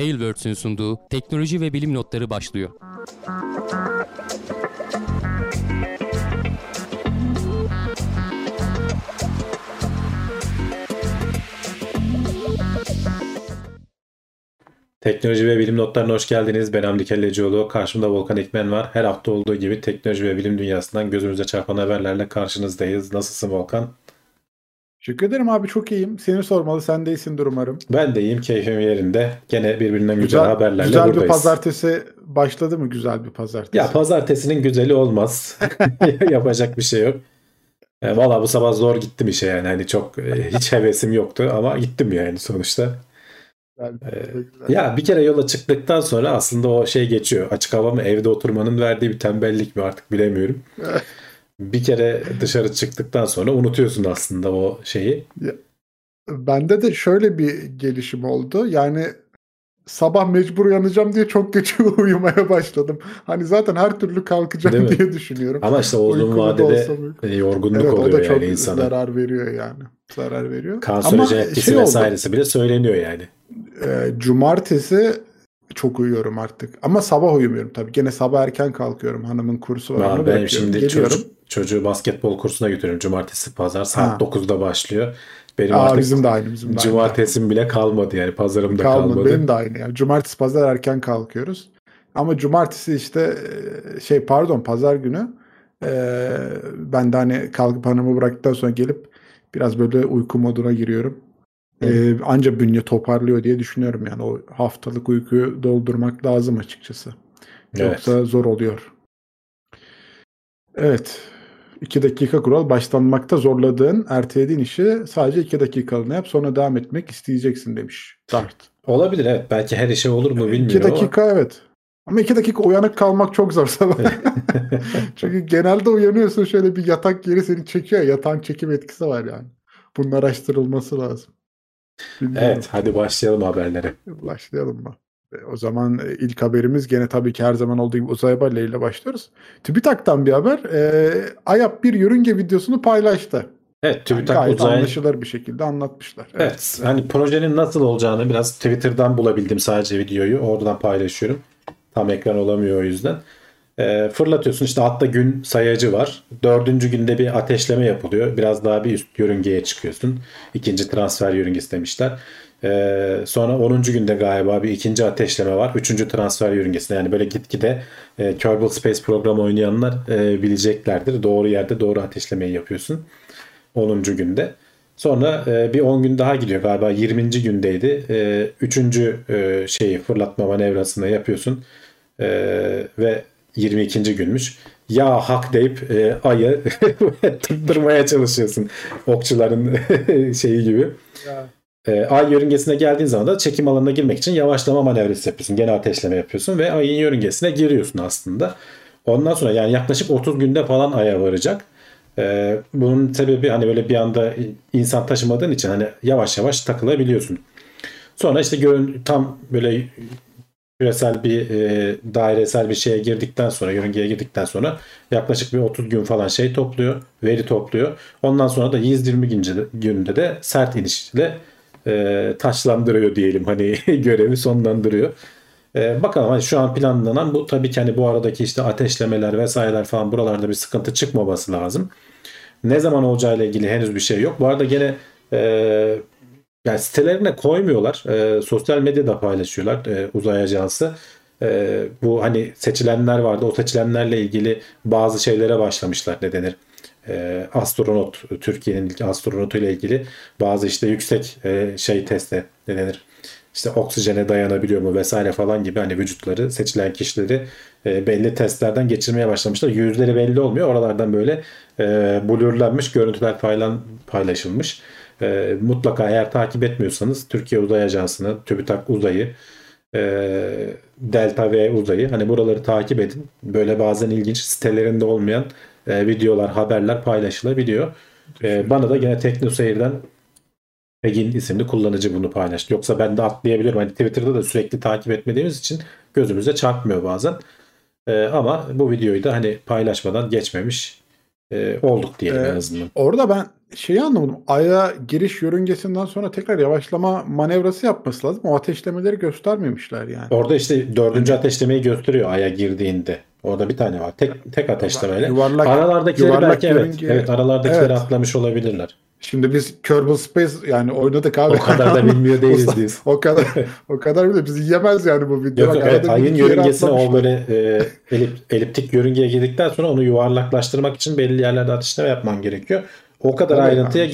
Tailwords'ün sunduğu teknoloji ve bilim notları başlıyor. Teknoloji ve bilim notlarına hoş geldiniz. Ben Hamdi Kellecioğlu. Karşımda Volkan Ekmen var. Her hafta olduğu gibi teknoloji ve bilim dünyasından gözümüze çarpan haberlerle karşınızdayız. Nasılsın Volkan? Teşekkür ederim abi, çok iyiyim. Seni sormalı, sen de iyisindir umarım. Ben de iyiyim, keyfim yerinde. Gene birbirinden güzel haberlerle güzel buradayız. Güzel bir pazartesi başladı mı? Güzel bir pazartesi. Ya pazartesinin güzeli olmaz. Yapacak bir şey yok. Valla bu sabah zor gittim işe yani. Hani çok hiç hevesim yoktu ama gittim yani sonuçta. Ya bir kere yola çıktıktan sonra aslında o şey geçiyor. Açık hava mı, evde oturmanın verdiği bir tembellik mi artık bilemiyorum. Bir kere dışarı çıktıktan sonra unutuyorsun aslında o şeyi. Bende de şöyle bir gelişim oldu. Yani sabah mecbur uyanacağım diye çok geç uyumaya başladım. Hani zaten her türlü kalkacağım diye düşünüyorum. Ama işte uzun vadede yorgunluk oluyor o da yani insana. Zarar veriyor yani. Zarar veriyor. Kanserojen etkisi vesairesi bile söyleniyor yani. Cumartesi çok uyuyorum artık. Ama sabah uyumuyorum tabii. Gene sabah erken kalkıyorum. Hanımın kursu var. Ben bırakıyorum. Şimdi çocuğu basketbol kursuna götürüyorum. Cumartesi pazar saat 9'da başlıyor. Benim artık bizim de aynı, bizim de cumartesim aynı. Bile kalmadı yani. Pazarım da kalmadı. Benim de aynı. Yani. Cumartesi pazar erken kalkıyoruz. Ama cumartesi işte pazar günü ben de hani kalkıp hanımı bıraktıktan sonra gelip biraz böyle uyku moduna giriyorum. Anca bünye toparlıyor diye düşünüyorum yani. O haftalık uykuyu doldurmak lazım açıkçası. Evet. Yoksa zor oluyor. Evet. 2 dakika kural. Başlanmakta zorladığın, ertelediğin işi sadece 2 dakikalığına yap, sonra devam etmek isteyeceksin demiş DART. Olabilir evet. Belki her işe olur mu bilmiyorum. 2 dakika ama. Evet. Ama 2 dakika uyanık kalmak çok zor sabah. Çünkü genelde uyanıyorsun, şöyle bir yatak yeri seni çekiyor. Yatağın çekim etkisi var yani. Bunun araştırılması lazım. Bilmiyorum. Evet, hadi başlayalım haberlere. Başlayalım mı? O zaman ilk haberimiz gene tabii ki her zaman olduğu gibi uzay haberleriyle başlıyoruz. TÜBİTAK'tan bir haber. AYAP bir yörünge videosunu paylaştı. Evet, TÜBİTAK yani gayet anlaşılır bir şekilde anlatmışlar. Evet, hani projenin nasıl olacağını biraz Twitter'dan bulabildim sadece videoyu. Oradan paylaşıyorum. Tam ekran olamıyor o yüzden. Fırlatıyorsun işte, hatta gün sayacı var. 4. günde bir ateşleme yapılıyor. Biraz daha bir üst yörüngeye çıkıyorsun. 2. transfer yörüngesi demişler. Sonra 10. günde galiba bir 2. ateşleme var. 3. transfer yörüngesine, yani böyle gitgide Kerbal Space Program oynayanlar bileceklerdir. Doğru yerde doğru ateşlemeyi yapıyorsun 10. günde. Sonra bir 10 gün daha gidiyor galiba, 20. gündeydi. 3. fırlatma manevrasını yapıyorsun. Ve 22. günmüş. Ya hak deyip ayı tırmaya çalışıyorsun. Okçuların şeyi gibi. Ay yörüngesine geldiğin zaman da çekim alanına girmek için yavaşlama manevrası yapıyorsun. Gene ateşleme yapıyorsun ve ayın yörüngesine giriyorsun aslında. Ondan sonra yani yaklaşık 30 günde falan aya varacak. Bunun sebebi hani böyle bir anda insan taşımadığın için hani yavaş yavaş takılabiliyorsun. Sonra işte tam böyle küresel bir dairesel bir şeye girdikten sonra, yörüngeye girdikten sonra yaklaşık bir 30 gün falan topluyor, veri topluyor. Ondan sonra da 120 günde de sert inişle taçlandırıyor diyelim, hani görevi sonlandırıyor. Bakalım, hani şu an planlanan bu. Tabii ki hani bu aradaki işte ateşlemeler vesaireler falan, buralarda bir sıkıntı çıkmaması lazım. Ne zaman olacağıyla ilgili henüz bir şey yok. Bu arada gene yani sitelerine koymuyorlar. Sosyal medyada paylaşıyorlar uzay ajansı. Bu hani seçilenler vardı. O seçilenlerle ilgili bazı şeylere başlamışlar. Ne denir? Astronot, Türkiye'nin ilk astronotuyla ilgili bazı işte yüksek testi, ne denir? İşte oksijene dayanabiliyor mu vesaire falan gibi, hani vücutları, seçilen kişileri belli testlerden geçirmeye başlamışlar. Yüzleri belli olmuyor. Oralardan böyle blurlanmış görüntüler paylaşılmış. Mutlaka eğer takip etmiyorsanız Türkiye Uzay Ajansı'nı, TÜBİTAK Uzay'ı, Delta V Uzay'ı, hani buraları takip edin. Böyle bazen ilginç sitelerinde olmayan videolar, haberler paylaşılabiliyor. Bana da gene Tekno Seyir'den Egin isimli kullanıcı bunu paylaştı. Yoksa ben de atlayabilirim. Hani Twitter'da da sürekli takip etmediğimiz için gözümüze çarpmıyor bazen. Ama bu videoyu da hani paylaşmadan geçmemiş olduk diyelim en azından. Orada ben şeyi anlamadım. Ay'a giriş yörüngesinden sonra tekrar yavaşlama manevrası yapması lazım. O ateşlemeleri göstermemişler yani. Orada işte dördüncü ateşlemeyi gösteriyor Ay'a girdiğinde. Orada bir tane var. Tek ateşlemeyle. Aralardakileri belki yörünge... evet aralardakileri evet. Atlamış olabilirler. Şimdi biz Kerbal Space yani oynadık abi. O kadar da bilmiyor değiliz diyoruz. O kadar bile bizi yemez yani bu video. Yok, evet, ayın yörüngesine o böyle eliptik yörüngeye girdikten sonra onu yuvarlaklaştırmak için belli yerlerde ateşleme yapman gerekiyor. O kadar öyle ayrıntıya yani.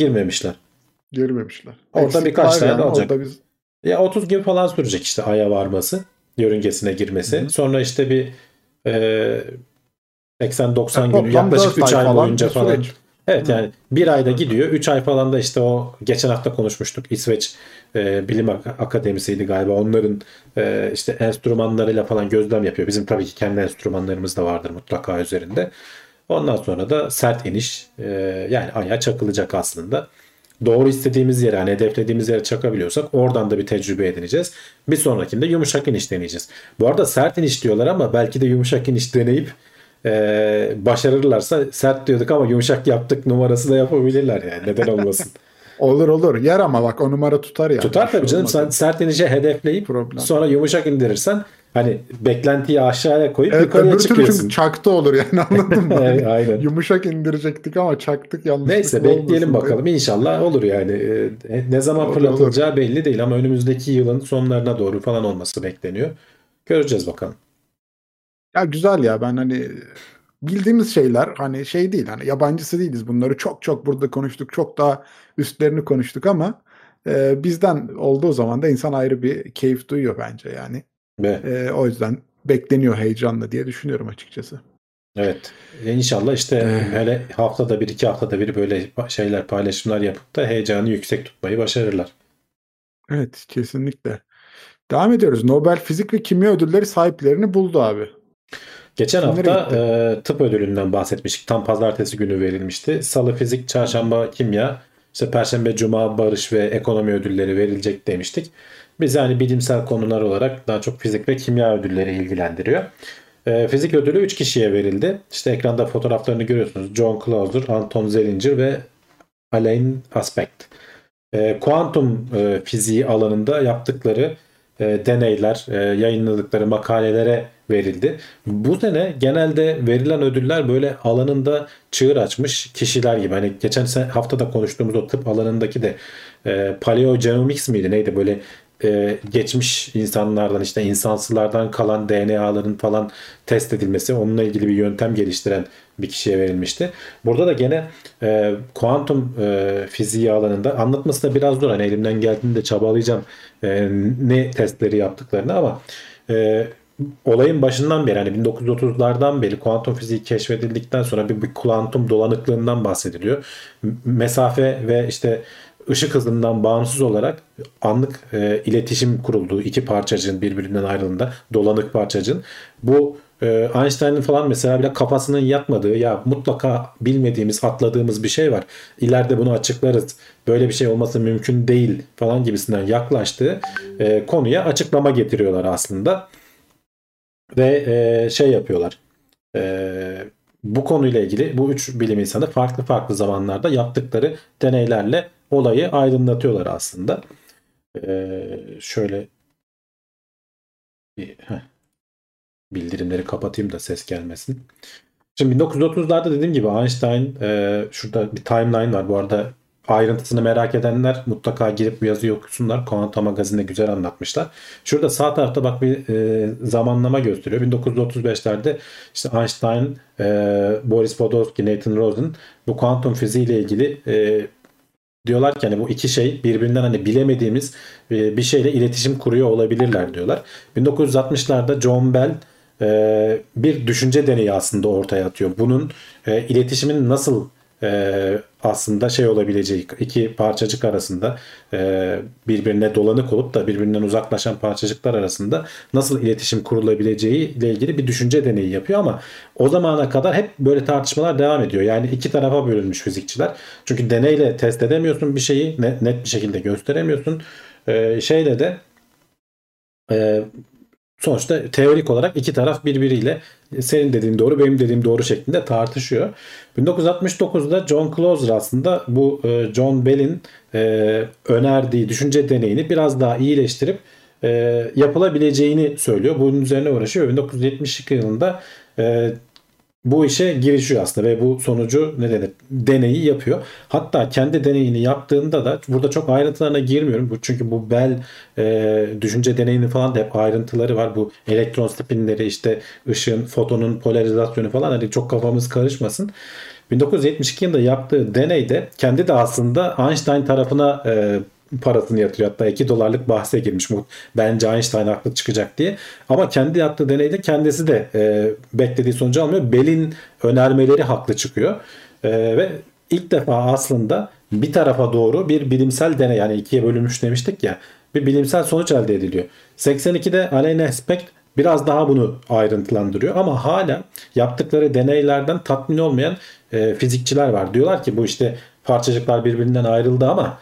Girmemişler. Orada birkaç tane yani, alacak. Biz... Ya 30 gün falan sürecek işte Ay'a varması. Yörüngesine girmesi. Hı-hı. Sonra işte bir 80-90 gün yaklaşık 3 ay boyunca falan. Evet yani bir ayda gidiyor. 3 ay falan da işte o geçen hafta konuşmuştuk. İsveç Bilim Akademisi'ydi galiba. Onların işte enstrümanlarıyla falan gözlem yapıyor. Bizim tabii ki kendi enstrümanlarımız da vardır mutlaka üzerinde. Ondan sonra da sert iniş yani Ay'a çakılacak aslında. Doğru istediğimiz yere hani hedeflediğimiz yere çakabiliyorsak oradan da bir tecrübe edineceğiz. Bir sonrakinde yumuşak iniş deneyeceğiz. Bu arada sert iniş diyorlar ama belki de yumuşak iniş deneyip başarırlarsa sert diyorduk ama yumuşak yaptık numarası da yapabilirler yani. Neden olmasın? olur. Yer ama bak o numara tutar yani. Tutar tabii canım. Sen sert inişe hedefleyip sonra yumuşak indirirsen hani beklentiyi aşağıya koyup yukarıya çıkıyorsun. Çünkü çaktı olur yani anladın mı? Aynen. Yumuşak indirecektik ama çaktık yanlış. Neyse bekleyelim bakalım. İnşallah olur yani. Ne zaman fırlatılacağı belli değil ama önümüzdeki yılın sonlarına doğru falan olması bekleniyor. Göreceğiz bakalım. Ya güzel ya ben hani bildiğimiz şeyler hani şey değil hani yabancısı değiliz bunları çok burada konuştuk çok daha üstlerini konuştuk ama bizden olduğu zaman da insan ayrı bir keyif duyuyor bence yani. Evet. O yüzden bekleniyor heyecanla diye düşünüyorum açıkçası. Evet inşallah işte hele haftada bir iki haftada bir böyle şeyler paylaşımlar yapıp da heyecanı yüksek tutmayı başarırlar. Evet kesinlikle. Devam ediyoruz. Nobel Fizik ve Kimya Ödülleri sahiplerini buldu abi. Geçen hafta tıp ödülünden bahsetmiştik. Tam pazartesi günü verilmişti. Salı fizik, çarşamba kimya, işte perşembe, cuma barış ve ekonomi ödülleri verilecek demiştik. Biz yani bilimsel konular olarak daha çok fizik ve kimya ödülleri ilgilendiriyor. Fizik ödülü 3 kişiye verildi. İşte ekranda fotoğraflarını görüyorsunuz. John Clauser, Anton Zeilinger ve Alain Aspect. Kuantum fiziği alanında yaptıkları deneyler, yayınladıkları makalelere verildi. Bu sene genelde verilen ödüller böyle alanında çığır açmış kişiler gibi. Hani geçen hafta da konuştuğumuz o tıp alanındaki de paleogenomics miydi neydi böyle geçmiş insanlardan işte insansılardan kalan DNA'ların falan test edilmesi onunla ilgili bir yöntem geliştiren bir kişiye verilmişti. Burada da gene kuantum fiziği alanında anlatması da biraz zor. Hani elimden geldiğinde çabalayacağım ne testleri yaptıklarını ama olayın başından beri hani 1930'lardan beri kuantum fiziği keşfedildikten sonra bir kuantum dolanıklığından bahsediliyor. Mesafe ve işte ışık hızından bağımsız olarak anlık iletişim kurulduğu iki parçacığın birbirinden ayrılığında dolanık parçacığın bu Einstein'ın falan mesela bile kafasının yatmadığı ya mutlaka bilmediğimiz atladığımız bir şey var. İleride bunu açıklarız. Böyle bir şey olması mümkün değil falan gibisinden yaklaştığı konuya açıklama getiriyorlar aslında. Ve şey yapıyorlar. Bu konuyla ilgili bu üç bilim insanı farklı zamanlarda yaptıkları deneylerle olayı aydınlatıyorlar aslında. Şöyle bildirimleri kapatayım da ses gelmesin. Şimdi 1930'larda dediğim gibi Einstein şurada bir timeline var. Bu arada ayrıntısını merak edenler mutlaka girip bu yazıyı okusunlar. Quantum Magazin'de güzel anlatmışlar. Şurada sağ tarafta bak bir zamanlama gösteriyor. 1935'lerde işte Einstein, Boris Podolsky, Nathan Rosen bu kuantum fiziği ile ilgili diyorlar ki hani bu iki şey birbirinden hani bilemediğimiz bir şeyle iletişim kuruyor olabilirler diyorlar. 1960'larda John Bell bir düşünce deneyi aslında ortaya atıyor. Bunun iletişimin nasıl aslında şey olabileceği iki parçacık arasında birbirine dolanık olup da birbirinden uzaklaşan parçacıklar arasında nasıl iletişim kurulabileceği ile ilgili bir düşünce deneyi yapıyor ama o zamana kadar hep böyle tartışmalar devam ediyor. Yani iki tarafa bölünmüş fizikçiler. Çünkü deneyle test edemiyorsun bir şeyi net bir şekilde gösteremiyorsun. Şeyle de sonuçta teorik olarak iki taraf birbiriyle senin dediğin doğru benim dediğim doğru şeklinde tartışıyor. 1969'da John Clauser aslında bu John Bell'in önerdiği düşünce deneyini biraz daha iyileştirip yapılabileceğini söylüyor. Bunun üzerine uğraşıyor. 1972 yılında bu işe girişiyor aslında ve bu sonucu ne denir? Deneyi yapıyor. Hatta kendi deneyini yaptığında da burada çok ayrıntılarına girmiyorum. Çünkü bu Bell düşünce deneyini falan da hep ayrıntıları var. Bu elektron spinleri işte ışığın, fotonun polarizasyonu falan hani çok kafamız karışmasın. 1972 yılında yaptığı deneyde kendi de aslında Einstein tarafına parasını yatırıyor. Hatta 2 dolarlık bahse girmiş. Bence Einstein haklı çıkacak diye. Ama kendi yaptığı deneyde kendisi de beklediği sonucu almıyor. Bell'in önermeleri haklı çıkıyor. Ve ilk defa aslında bir tarafa doğru bir bilimsel deney, yani ikiye bölünmüş demiştik ya, bir bilimsel sonuç elde ediliyor. 82'de Alain Aspect biraz daha bunu ayrıntılandırıyor ama hala yaptıkları deneylerden tatmin olmayan fizikçiler var. Diyorlar ki bu işte parçacıklar birbirinden ayrıldı ama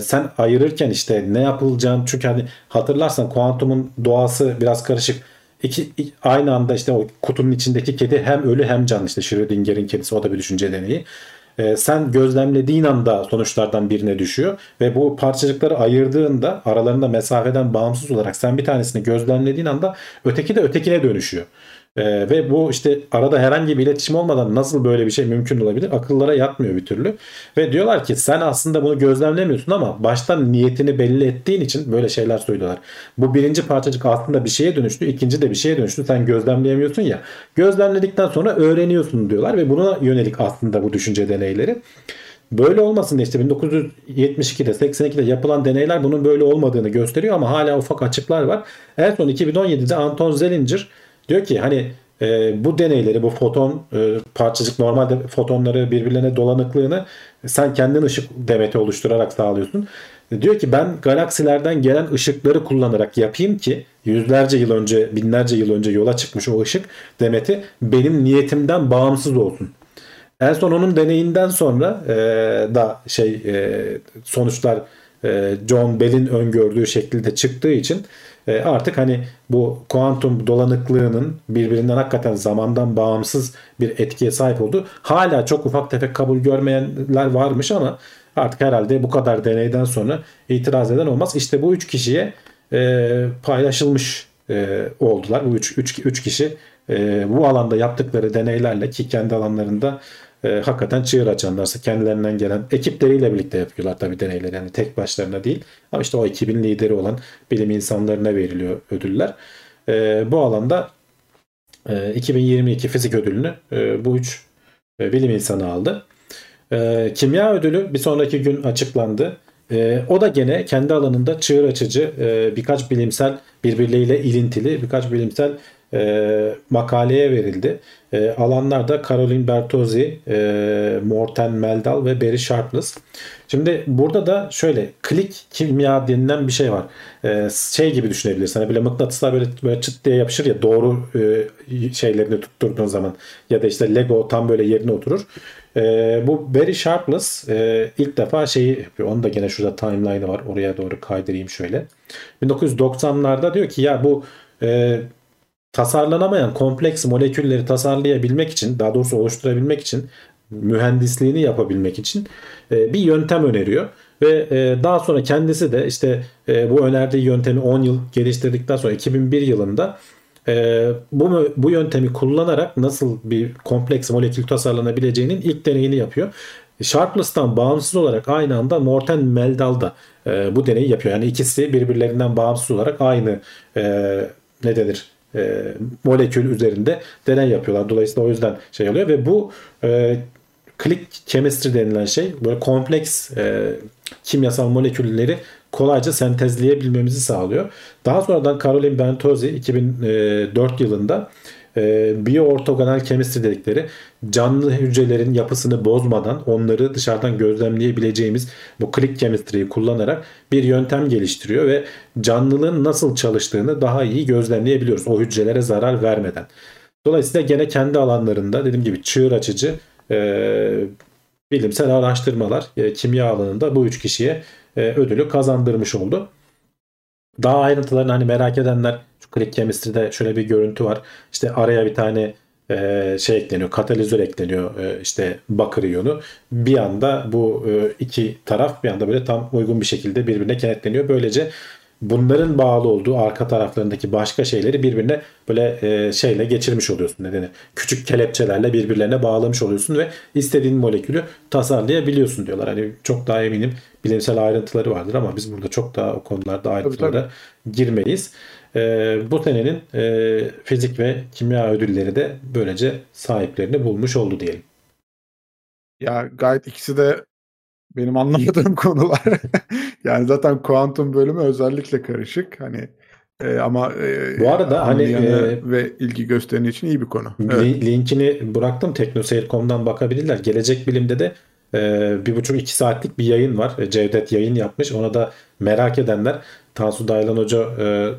sen ayırırken işte ne yapılacağını, çünkü hani hatırlarsan kuantumun doğası biraz karışık. Aynı anda işte o kutunun içindeki kedi hem ölü hem canlı, işte Schrödinger'in kedisi, o da bir düşünce deneyi. Sen gözlemlediğin anda sonuçlardan birine düşüyor ve bu parçacıkları ayırdığında aralarında mesafeden bağımsız olarak sen bir tanesini gözlemlediğin anda öteki de ötekine dönüşüyor. Ve bu işte arada herhangi bir iletişim olmadan nasıl böyle bir şey mümkün olabilir? Akıllara yatmıyor bir türlü. Ve diyorlar ki sen aslında bunu gözlemlemiyorsun ama baştan niyetini belli ettiğin için böyle şeyler söylüyorlar. Bu birinci parçacık aslında bir şeye dönüştü, ikinci de bir şeye dönüştü. Sen gözlemleyemiyorsun ya. Gözlemledikten sonra öğreniyorsun diyorlar ve buna yönelik aslında bu düşünce deneyleri. Böyle olmasın diye işte 1972'de 82'de yapılan deneyler bunun böyle olmadığını gösteriyor ama hala ufak açıklar var. En son 2017'de Anton Zeilinger diyor ki hani bu deneyleri, bu foton parçacık normalde fotonları birbirlerine dolanıklığını sen kendin ışık demeti oluşturarak sağlıyorsun. Diyor ki ben galaksilerden gelen ışıkları kullanarak yapayım ki yüzlerce yıl önce, binlerce yıl önce yola çıkmış o ışık demeti benim niyetimden bağımsız olsun. En son onun deneyinden sonra da sonuçlar John Bell'in öngördüğü şekilde çıktığı için artık hani bu kuantum dolanıklığının birbirinden hakikaten zamandan bağımsız bir etkiye sahip olduğu, hala çok ufak tefek kabul görmeyenler varmış ama artık herhalde bu kadar deneyden sonra itiraz eden olmaz. İşte bu 3 kişiye paylaşılmış oldular. Bu 3 kişi bu alanda yaptıkları deneylerle, ki kendi alanlarında hakikaten çığır açanlarsa kendilerinden gelen ekipleriyle birlikte yapıyorlar tabii deneyleri. Yani tek başlarına değil. Ama işte o ekibin lideri olan bilim insanlarına veriliyor ödüller. Bu alanda 2022 fizik ödülünü bu 3 bilim insanı aldı. Kimya ödülü bir sonraki gün açıklandı. O da gene kendi alanında çığır açıcı birkaç bilimsel, birbirleriyle ilintili birkaç bilimsel makaleye verildi. Alanlarda Caroline Bertozzi, Morten Meldal ve Barry Sharpless. Şimdi burada da şöyle klik kimya denilen bir şey var. Gibi düşünebilirsin. Hani böyle mıknatıslar böyle çıt diye yapışır ya, doğru şeylerini tutturduğun zaman, ya da işte Lego tam böyle yerine oturur. Bu Barry Sharpless ilk defa yapıyor. Onu da gene şurada timeline'ı var. Oraya doğru kaydırayım şöyle. 1990'larda diyor ki ya bu tasarlanamayan kompleks molekülleri tasarlayabilmek için, daha doğrusu oluşturabilmek için, mühendisliğini yapabilmek için bir yöntem öneriyor. Ve daha sonra kendisi de işte bu önerdiği yöntemi 10 yıl geliştirdikten sonra 2001 yılında bu yöntemi kullanarak nasıl bir kompleks molekül tasarlanabileceğinin ilk deneyini yapıyor. Sharpless'tan bağımsız olarak aynı anda Morten Meldal da bu deneyi yapıyor. Yani ikisi birbirlerinden bağımsız olarak aynı molekül üzerinde deney yapıyorlar. Dolayısıyla o yüzden oluyor ve bu click chemistry denilen böyle kompleks kimyasal molekülleri kolayca sentezleyebilmemizi sağlıyor. Daha sonradan Caroline Bertozzi 2004 yılında biyoortogonal chemistry dedikleri canlı hücrelerin yapısını bozmadan onları dışarıdan gözlemleyebileceğimiz bu click chemistry'yi kullanarak bir yöntem geliştiriyor ve canlılığın nasıl çalıştığını daha iyi gözlemleyebiliyoruz o hücrelere zarar vermeden. Dolayısıyla gene kendi alanlarında dediğim gibi çığır açıcı bilimsel araştırmalar kimya alanında bu 3 kişiye ödülü kazandırmış oldu. Daha ayrıntılarını hani merak edenler Click Chemistry'de şöyle bir görüntü var. İşte araya bir tane şey ekleniyor, katalizör ekleniyor, işte bakır iyonu. Bir anda bu iki taraf bir anda böyle tam uygun bir şekilde birbirine kenetleniyor. Böylece bunların bağlı olduğu arka taraflarındaki başka şeyleri birbirine böyle şeyle geçirmiş oluyorsun, nedeni küçük kelepçelerle birbirlerine bağlamış oluyorsun ve istediğin molekülü tasarlayabiliyorsun diyorlar. Hani çok daha eminim bilimsel ayrıntıları vardır ama biz burada çok daha o konularda ayrıntılara girmeyiz. Bu senenin fizik ve kimya ödülleri de böylece sahiplerini bulmuş oldu diyelim. Ya gayet ikisi de benim anlamadığım konular. Yani zaten kuantum bölümü özellikle karışık. Hani ama bu arada hani ve ilgi gösteren için iyi bir konu. Evet. Linkini bıraktım, teknoseyir.com'dan bakabilirler. Gelecek Bilim'de de 1,5-2 saatlik bir yayın var. Cevdet yayın yapmış. Ona da merak edenler, Tansu Daylan Hoca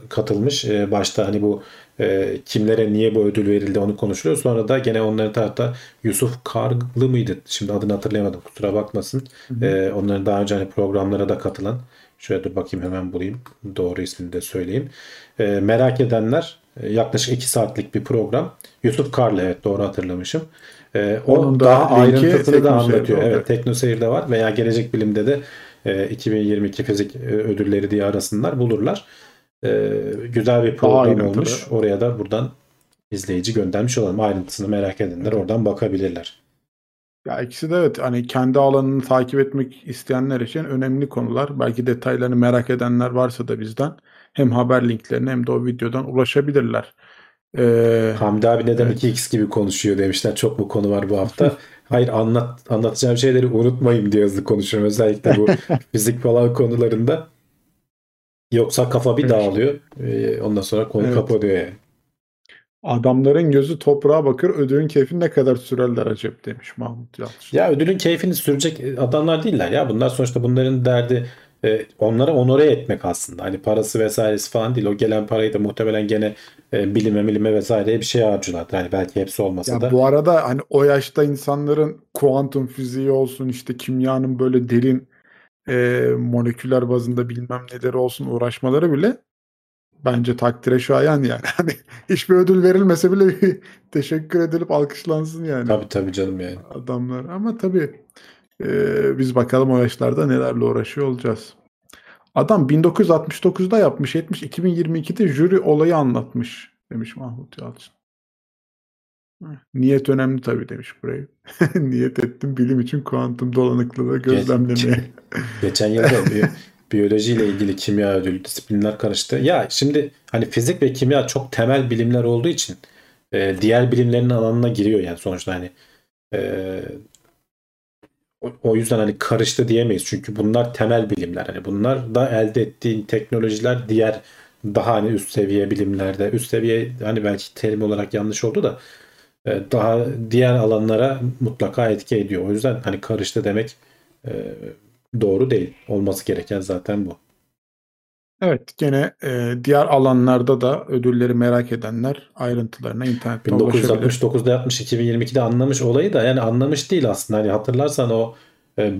katılmış. Başta hani bu kimlere niye bu ödül verildi onu konuşuluyor. Sonra da gene onların tarafta Yusuf Kargılı mıydı? Şimdi adını hatırlayamadım, kusura bakmasın. Onların daha önce hani programlara da katılan. Şöyle dur bakayım, hemen bulayım. Doğru ismini de söyleyeyim. Merak edenler, yaklaşık 2 saatlik bir program. Yusuf Karlı, evet doğru hatırlamışım. Onun daha ayrıntısını da anlatıyor. Evet, Tekno Seyir'de var veya Gelecek Bilim'de de 2022 fizik ödülleri diye arasınlar, bulurlar. Güzel bir program olmuş. Oraya da buradan izleyici göndermiş olalım. Ayrıntısını merak edenler oradan bakabilirler. Ya ikisi de evet, hani kendi alanını takip etmek isteyenler için önemli konular. Belki detaylarını merak edenler varsa da bizden hem haber linklerine hem de o videodan ulaşabilirler. Hamdi abi neden 2x gibi konuşuyor demişler. Çok bu konu var bu hafta. Hayır, anlatacağım şeyleri unutmayayım diye hızlı konuşuyorum. Özellikle bu fizik falan konularında. Yoksa kafa bir dağılıyor. Ondan sonra konu kapanıyor yani. Adamların gözü toprağa bakır, ödülün keyfini ne kadar sürerler acaba demiş Mahmut. Ya ödülün keyfini sürecek adamlar değiller ya. Bunlar sonuçta, bunların derdi onlara onore etmek aslında. Hani parası vesairesi falan değil. O gelen parayı da muhtemelen gene bilime vesaireye bir şey harcıyorlardı. Hani belki hepsi olmasa ya da. Bu arada hani o yaşta insanların kuantum fiziği olsun, işte kimyanın böyle derin moleküler bazında bilmem neleri olsun uğraşmaları bile bence takdire şayan yani. Hani hiçbir ödül verilmese bile teşekkür edilip alkışlansın yani. Tabii canım yani. Adamlar ama tabii biz bakalım o yaşlarda nelerle uğraşıyor olacağız. Adam 1969'da yapmış 70, 2022'de jüri olayı anlatmış demiş Mahmut Yalçın. Niyet önemli tabii demiş burayı. Niyet ettim bilim için kuantum dolanıklılığı gözlemlemeye. Geçen yılda biyolojiyle ilgili kimya ödülü, disiplinler karıştı. Ya şimdi hani fizik ve kimya çok temel bilimler olduğu için diğer bilimlerin alanına giriyor yani sonuçta hani o yüzden hani karıştı diyemeyiz. Çünkü bunlar temel bilimler. Hani bunlar da elde ettiğin teknolojiler diğer daha hani üst seviye bilimlerde, üst seviye hani belki terim olarak yanlış oldu da daha diğer alanlara mutlaka etki ediyor. O yüzden hani karıştı demek doğru değil. Olması gereken zaten bu. Evet, gene diğer alanlarda da ödülleri merak edenler ayrıntılarına internette 1969'da yapmış, 2022'de anlamış olayı da yani anlamış değil aslında. Hani hatırlarsan o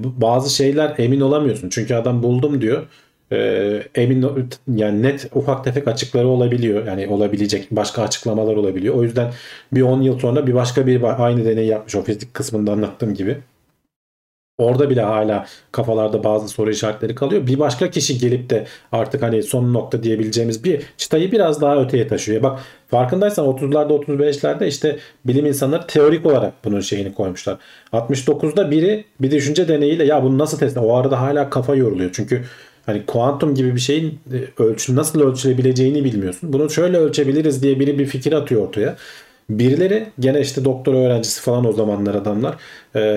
bazı şeyler emin olamıyorsun. Çünkü adam buldum diyor. Emin yani net ufak tefek açıkları olabiliyor. Yani olabilecek başka açıklamalar olabiliyor. O yüzden bir 10 yıl sonra bir başka bir aynı deneyi yapmış o fizik kısmında anlattığım gibi. Orada bile hala kafalarda bazı soru işaretleri kalıyor. Bir başka kişi gelip de artık hani son nokta diyebileceğimiz bir çıtayı biraz daha öteye taşıyor. Bak farkındaysan 30'larda 35'lerde işte bilim insanları teorik olarak bunun şeyini koymuşlar. 69'da biri bir düşünce deneyiyle ya bunu nasıl test edeyim? O arada hala kafa yoruluyor. Çünkü hani kuantum gibi bir şeyin nasıl ölçülebileceğini bilmiyorsun. Bunu şöyle ölçebiliriz diye biri bir fikir atıyor ortaya. Birileri gene işte doktora öğrencisi falan o zamanlar adamlar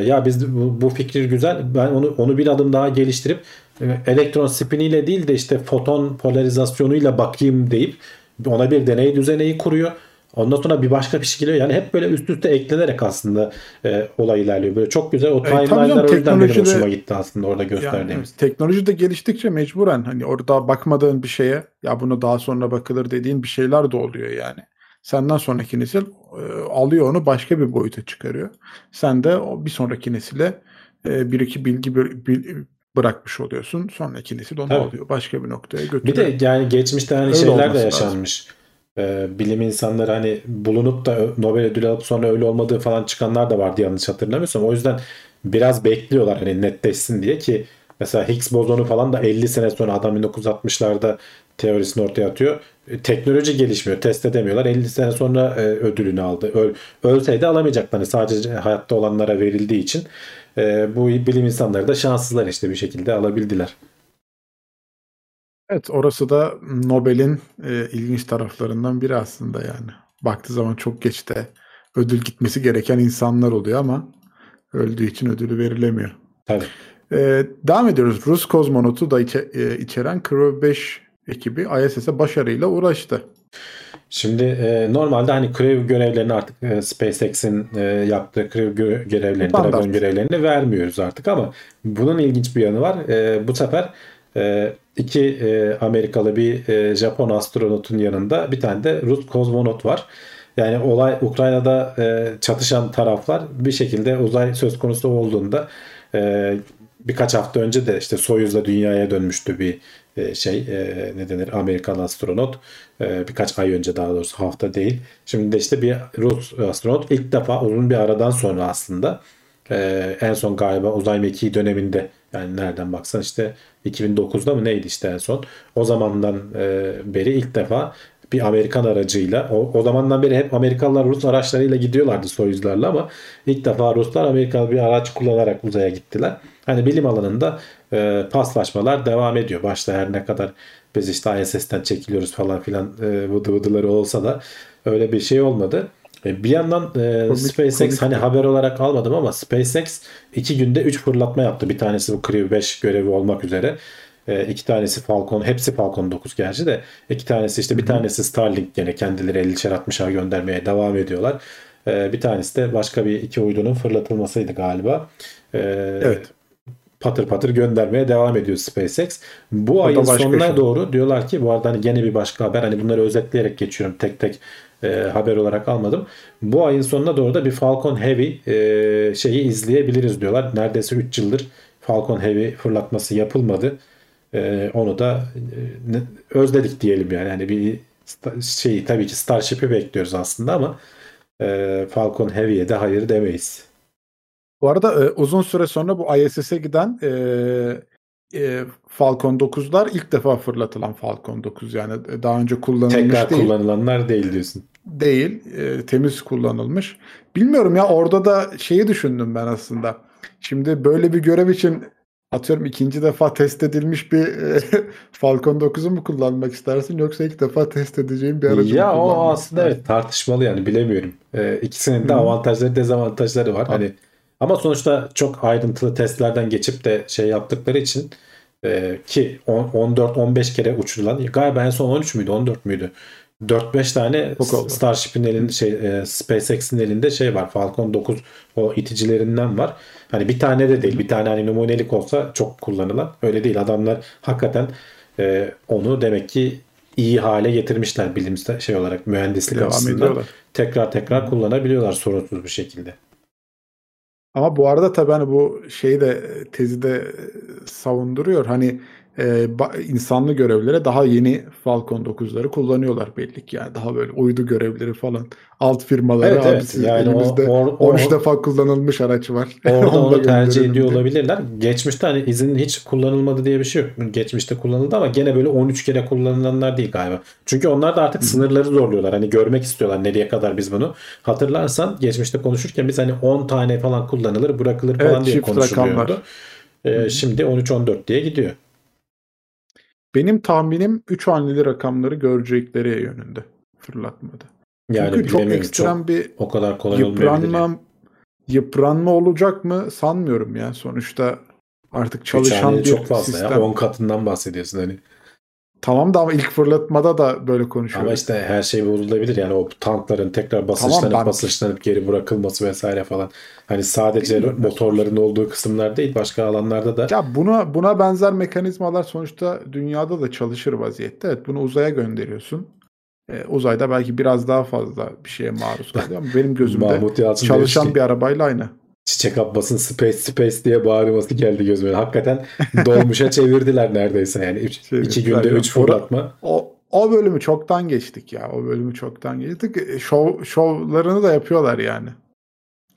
ya biz bu fikir güzel, ben onu bir adım daha geliştirip elektron spiniyle değil de işte foton polarizasyonuyla bakayım deyip ona bir deney düzeneği kuruyor. Ondan sonra bir başka bir şey geliyor. Yani hep böyle üst üste eklenerek aslında olay ilerliyor. Böyle çok güzel o timeline'lar, o yüzden benim hoşuma gitti aslında orada gösterdiğimiz. Yani, teknoloji de geliştikçe mecburen hani orada bakmadığın bir şeye ya bunu daha sonra bakılır dediğin bir şeyler de oluyor yani. Senden sonraki nesil alıyor onu başka bir boyuta çıkarıyor. Sen de bir sonraki nesile bir iki bilgi bırakmış oluyorsun. Sonraki nesil onu alıyor. Başka bir noktaya götürüyor. Bir de yani geçmişte hani şeyler de yaşanmış. bilim insanları hani bulunup da Nobel ödülü alıp sonra öyle olmadığı falan çıkanlar da vardı yanlış hatırlamıyorsam. O yüzden biraz bekliyorlar hani netleşsin diye ki mesela Higgs bozonu falan da 50 sene sonra adam 1960'larda teorisini ortaya atıyor. Teknoloji gelişmiyor. Test edemiyorlar. 50 sene sonra ödülünü aldı. Ölseydi alamayacaklar. Yani sadece hayatta olanlara verildiği için bu bilim insanları da şanssızlar işte bir şekilde alabildiler. Evet, orası da Nobel'in ilginç taraflarından biri aslında yani. Baktığı zaman çok geçte ödül gitmesi gereken insanlar oluyor ama öldüğü için ödülü verilemiyor. Tabii. Devam ediyoruz. Rus kozmonotu da içeren Crew 5 ekibi ISS'e başarıyla uğraştı. Şimdi normalde hani Crew görevlerini artık SpaceX'in yaptığı Crew görevlerini, Dragon görevlerini vermiyoruz artık ama bunun ilginç bir yanı var. Bu sefer iki Amerikalı bir Japon astronotun yanında bir tane de Rus kozmonot var. Yani olay Ukrayna'da çatışan taraflar bir şekilde uzay söz konusu olduğunda birkaç hafta önce de işte Soyuz'la dünyaya dönmüştü bir şey, ne denir, Amerikan astronot, birkaç ay önce, daha doğrusu hafta değil. Şimdi de işte bir Rus astronot ilk defa uzun bir aradan sonra aslında en son galiba uzay mekiği döneminde, yani nereden baksan işte 2009'da mı neydi işte en son, o zamandan beri ilk defa bir Amerikan aracıyla, o zamandan beri hep Amerikalılar Rus araçlarıyla gidiyorlardı, Soyuzlarla, ama ilk defa Ruslar Amerikalı bir araç kullanarak uzaya gittiler. Hani bilim alanında paslaşmalar devam ediyor. Başta her ne kadar biz işte ISS'ten çekiliyoruz falan filan vıdıları olsa da öyle bir şey olmadı. Bir yandan SpaceX, hani haber olarak almadım ama SpaceX 2 günde 3 fırlatma yaptı. Bir tanesi bu Crew 5 görevi olmak üzere. İki tanesi Falcon, hepsi Falcon 9 gerçi de, iki tanesi işte, bir tanesi Starlink, gene kendileri 50'şer 60'şer göndermeye devam ediyorlar. Bir tanesi de başka bir iki uydunun fırlatılmasıydı galiba. Evet. Patır patır göndermeye devam ediyor SpaceX. Bu ayın sonuna doğru diyorlar ki, bu arada hani gene bir başka haber, hani bunları özetleyerek geçiyorum, tek tek haber olarak almadım. Bu ayın sonuna doğru da bir Falcon Heavy şeyi izleyebiliriz diyorlar. Neredeyse 3 yıldır Falcon Heavy fırlatması yapılmadı. Onu da özledik diyelim yani. Yani bir şeyi, tabii ki Starship'i bekliyoruz aslında ama Falcon Heavy'ye de hayır demeyiz. Bu arada uzun süre sonra bu ISS'e giden Falcon 9'lar ilk defa fırlatılan Falcon 9, yani daha önce kullanılmış tekrar değil. Tekrar kullanılanlar değil diyorsun. Değil. Temiz kullanılmış. Bilmiyorum ya, orada da şeyi düşündüm ben aslında. Şimdi böyle bir görev için atıyorum ikinci defa test edilmiş bir Falcon 9'u mu kullanmak istersin, yoksa ilk defa test edeceğim bir aracı ya, mı kullanmak? Ya o aslında evet, tartışmalı yani, bilemiyorum. İkisinin de avantajları, dezavantajları var. Hani ama sonuçta çok ayrıntılı testlerden geçip de şey yaptıkları için ki 14-15 kere uçurulan, galiba en son 13 müydü 14 müydü? 4-5 tane Starship'in elinde, SpaceX'in elinde şey var, Falcon 9 o iticilerinden var. Hani bir tane de değil, bir tane hani numunelik olsa çok kullanılan, öyle değil. Adamlar hakikaten onu demek ki iyi hale getirmişler bilimsel şey olarak, mühendislik açısından. Tekrar kullanabiliyorlar sorunsuz bir şekilde. Ama bu arada tabii hani bu şeyi de, tezi de savunduruyor. Hani insanlı görevlere daha yeni Falcon 9'ları kullanıyorlar belli ki. Yani daha böyle uydu görevleri falan, alt firmaları, evet, abi sizin yani elimizde 13 defa kullanılmış araç var. Orada onu tercih ediyor diye olabilirler. Geçmişte hani izin hiç kullanılmadı diye bir şey yok. Geçmişte kullanıldı ama gene böyle 13 kere kullanılanlar değil galiba. Çünkü onlar da artık sınırları zorluyorlar. Hani görmek istiyorlar nereye kadar biz bunu. Hatırlarsan geçmişte konuşurken biz hani 10 tane falan kullanılır, bırakılır falan, evet, diye konuşuluyordu. Şimdi 13-14 diye gidiyor. Benim tahminim 3 haneli rakamları görecekleri yönünde fırlatmadı. Yani çünkü çok ekstrem bir o kadar kolay yıpranma olacak mı sanmıyorum ya. Sonuçta artık çalışan bir çok fazla sistem. Ya, 10 katından bahsediyorsun hani. Tamam da ama ilk fırlatmada da böyle konuşuyoruz. Ama işte her şey bozulabilir yani, o tankların tekrar basınçlanıp geri bırakılması vesaire falan. Hani sadece bilmiyorum, motorların olduğu kısımlar değil, başka alanlarda da. Ya buna benzer mekanizmalar sonuçta dünyada da çalışır vaziyette. Evet, bunu uzaya gönderiyorsun. Uzayda belki biraz daha fazla bir şeye maruz kalıyor ama benim gözümde çalışan bir arabayla aynı. Çiçek Abbas'ın space diye bağırması geldi gözüme. Hakikaten dolmuşa çevirdiler neredeyse yani. 2 günde 3 fırlatma. O O bölümü çoktan geçtik ya. O bölümü çoktan geçtik. Şovlarını da yapıyorlar yani.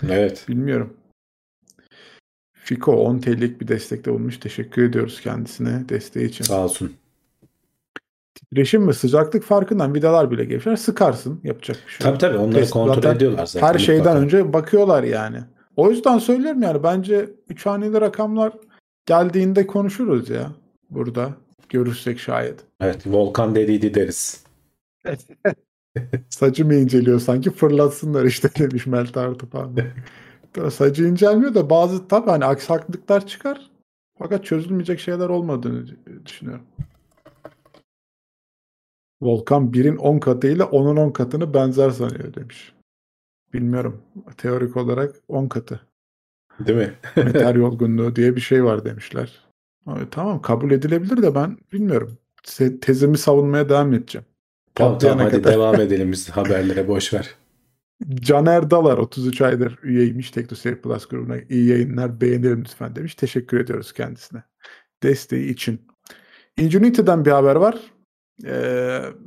Evet. Bilmiyorum. Fiko 10 TL'lik bir destekte bulmuş. Teşekkür ediyoruz kendisine desteği için. Sağ olsun. Titreşim mi? Sıcaklık farkından vidalar bile gevşer. Sıkarsın. Yapacak bir şey. Tabii tabii. Onları kontrol ediyorlar zaten. Her şeyden mutlaka önce bakıyorlar yani. O yüzden söylerim yani. Bence 3 haneli rakamlar geldiğinde konuşuruz ya. Burada. Görürsek şayet. Evet. Volkan dediydi deriz. Saçımı inceliyor sanki. Fırlatsınlar işte demiş Melta Artupan. Saçı incelmiyor da bazı tabi hani aksaklıklar çıkar. Fakat çözülmeyecek şeyler olmadığını düşünüyorum. Volkan 1'in 10 katıyla 10'un 10 katını benzer sanıyor demiş. Bilmiyorum. Teorik olarak 10 katı. Değil mi? Meter yolgunluğu diye bir şey var demişler. Abi, tamam kabul edilebilir de ben bilmiyorum. Tezimi savunmaya devam edeceğim. Tamam hadi devam edelim biz haberlere boşver. Caner Dalar 33 aydır üyeymiş Tekno Seyir Plus grubuna. İyi yayınlar beğenelim lütfen demiş. Teşekkür ediyoruz kendisine. Desteği için. Ingenuity'den bir haber var.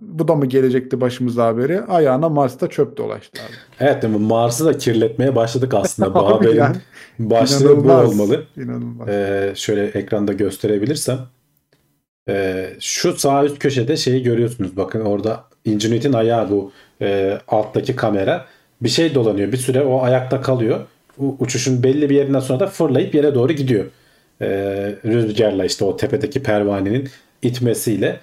Bu da mı gelecekti başımıza haberi? Ayağına Mars'ta çöp dolaştı abi. Evet değil mi? Mars'ı da kirletmeye başladık aslında. Bu haberin yani, başlığı bu olmalı. Şöyle ekranda gösterebilirsem. Şu sağ üst köşede şeyi görüyorsunuz. Bakın orada Ingenuity'nin ayağı bu alttaki kamera. Bir şey dolanıyor. Bir süre o ayakta kalıyor. Uçuşun belli bir yerinden sonra da fırlayıp yere doğru gidiyor. Rüzgarla işte o tepedeki pervanenin itmesiyle.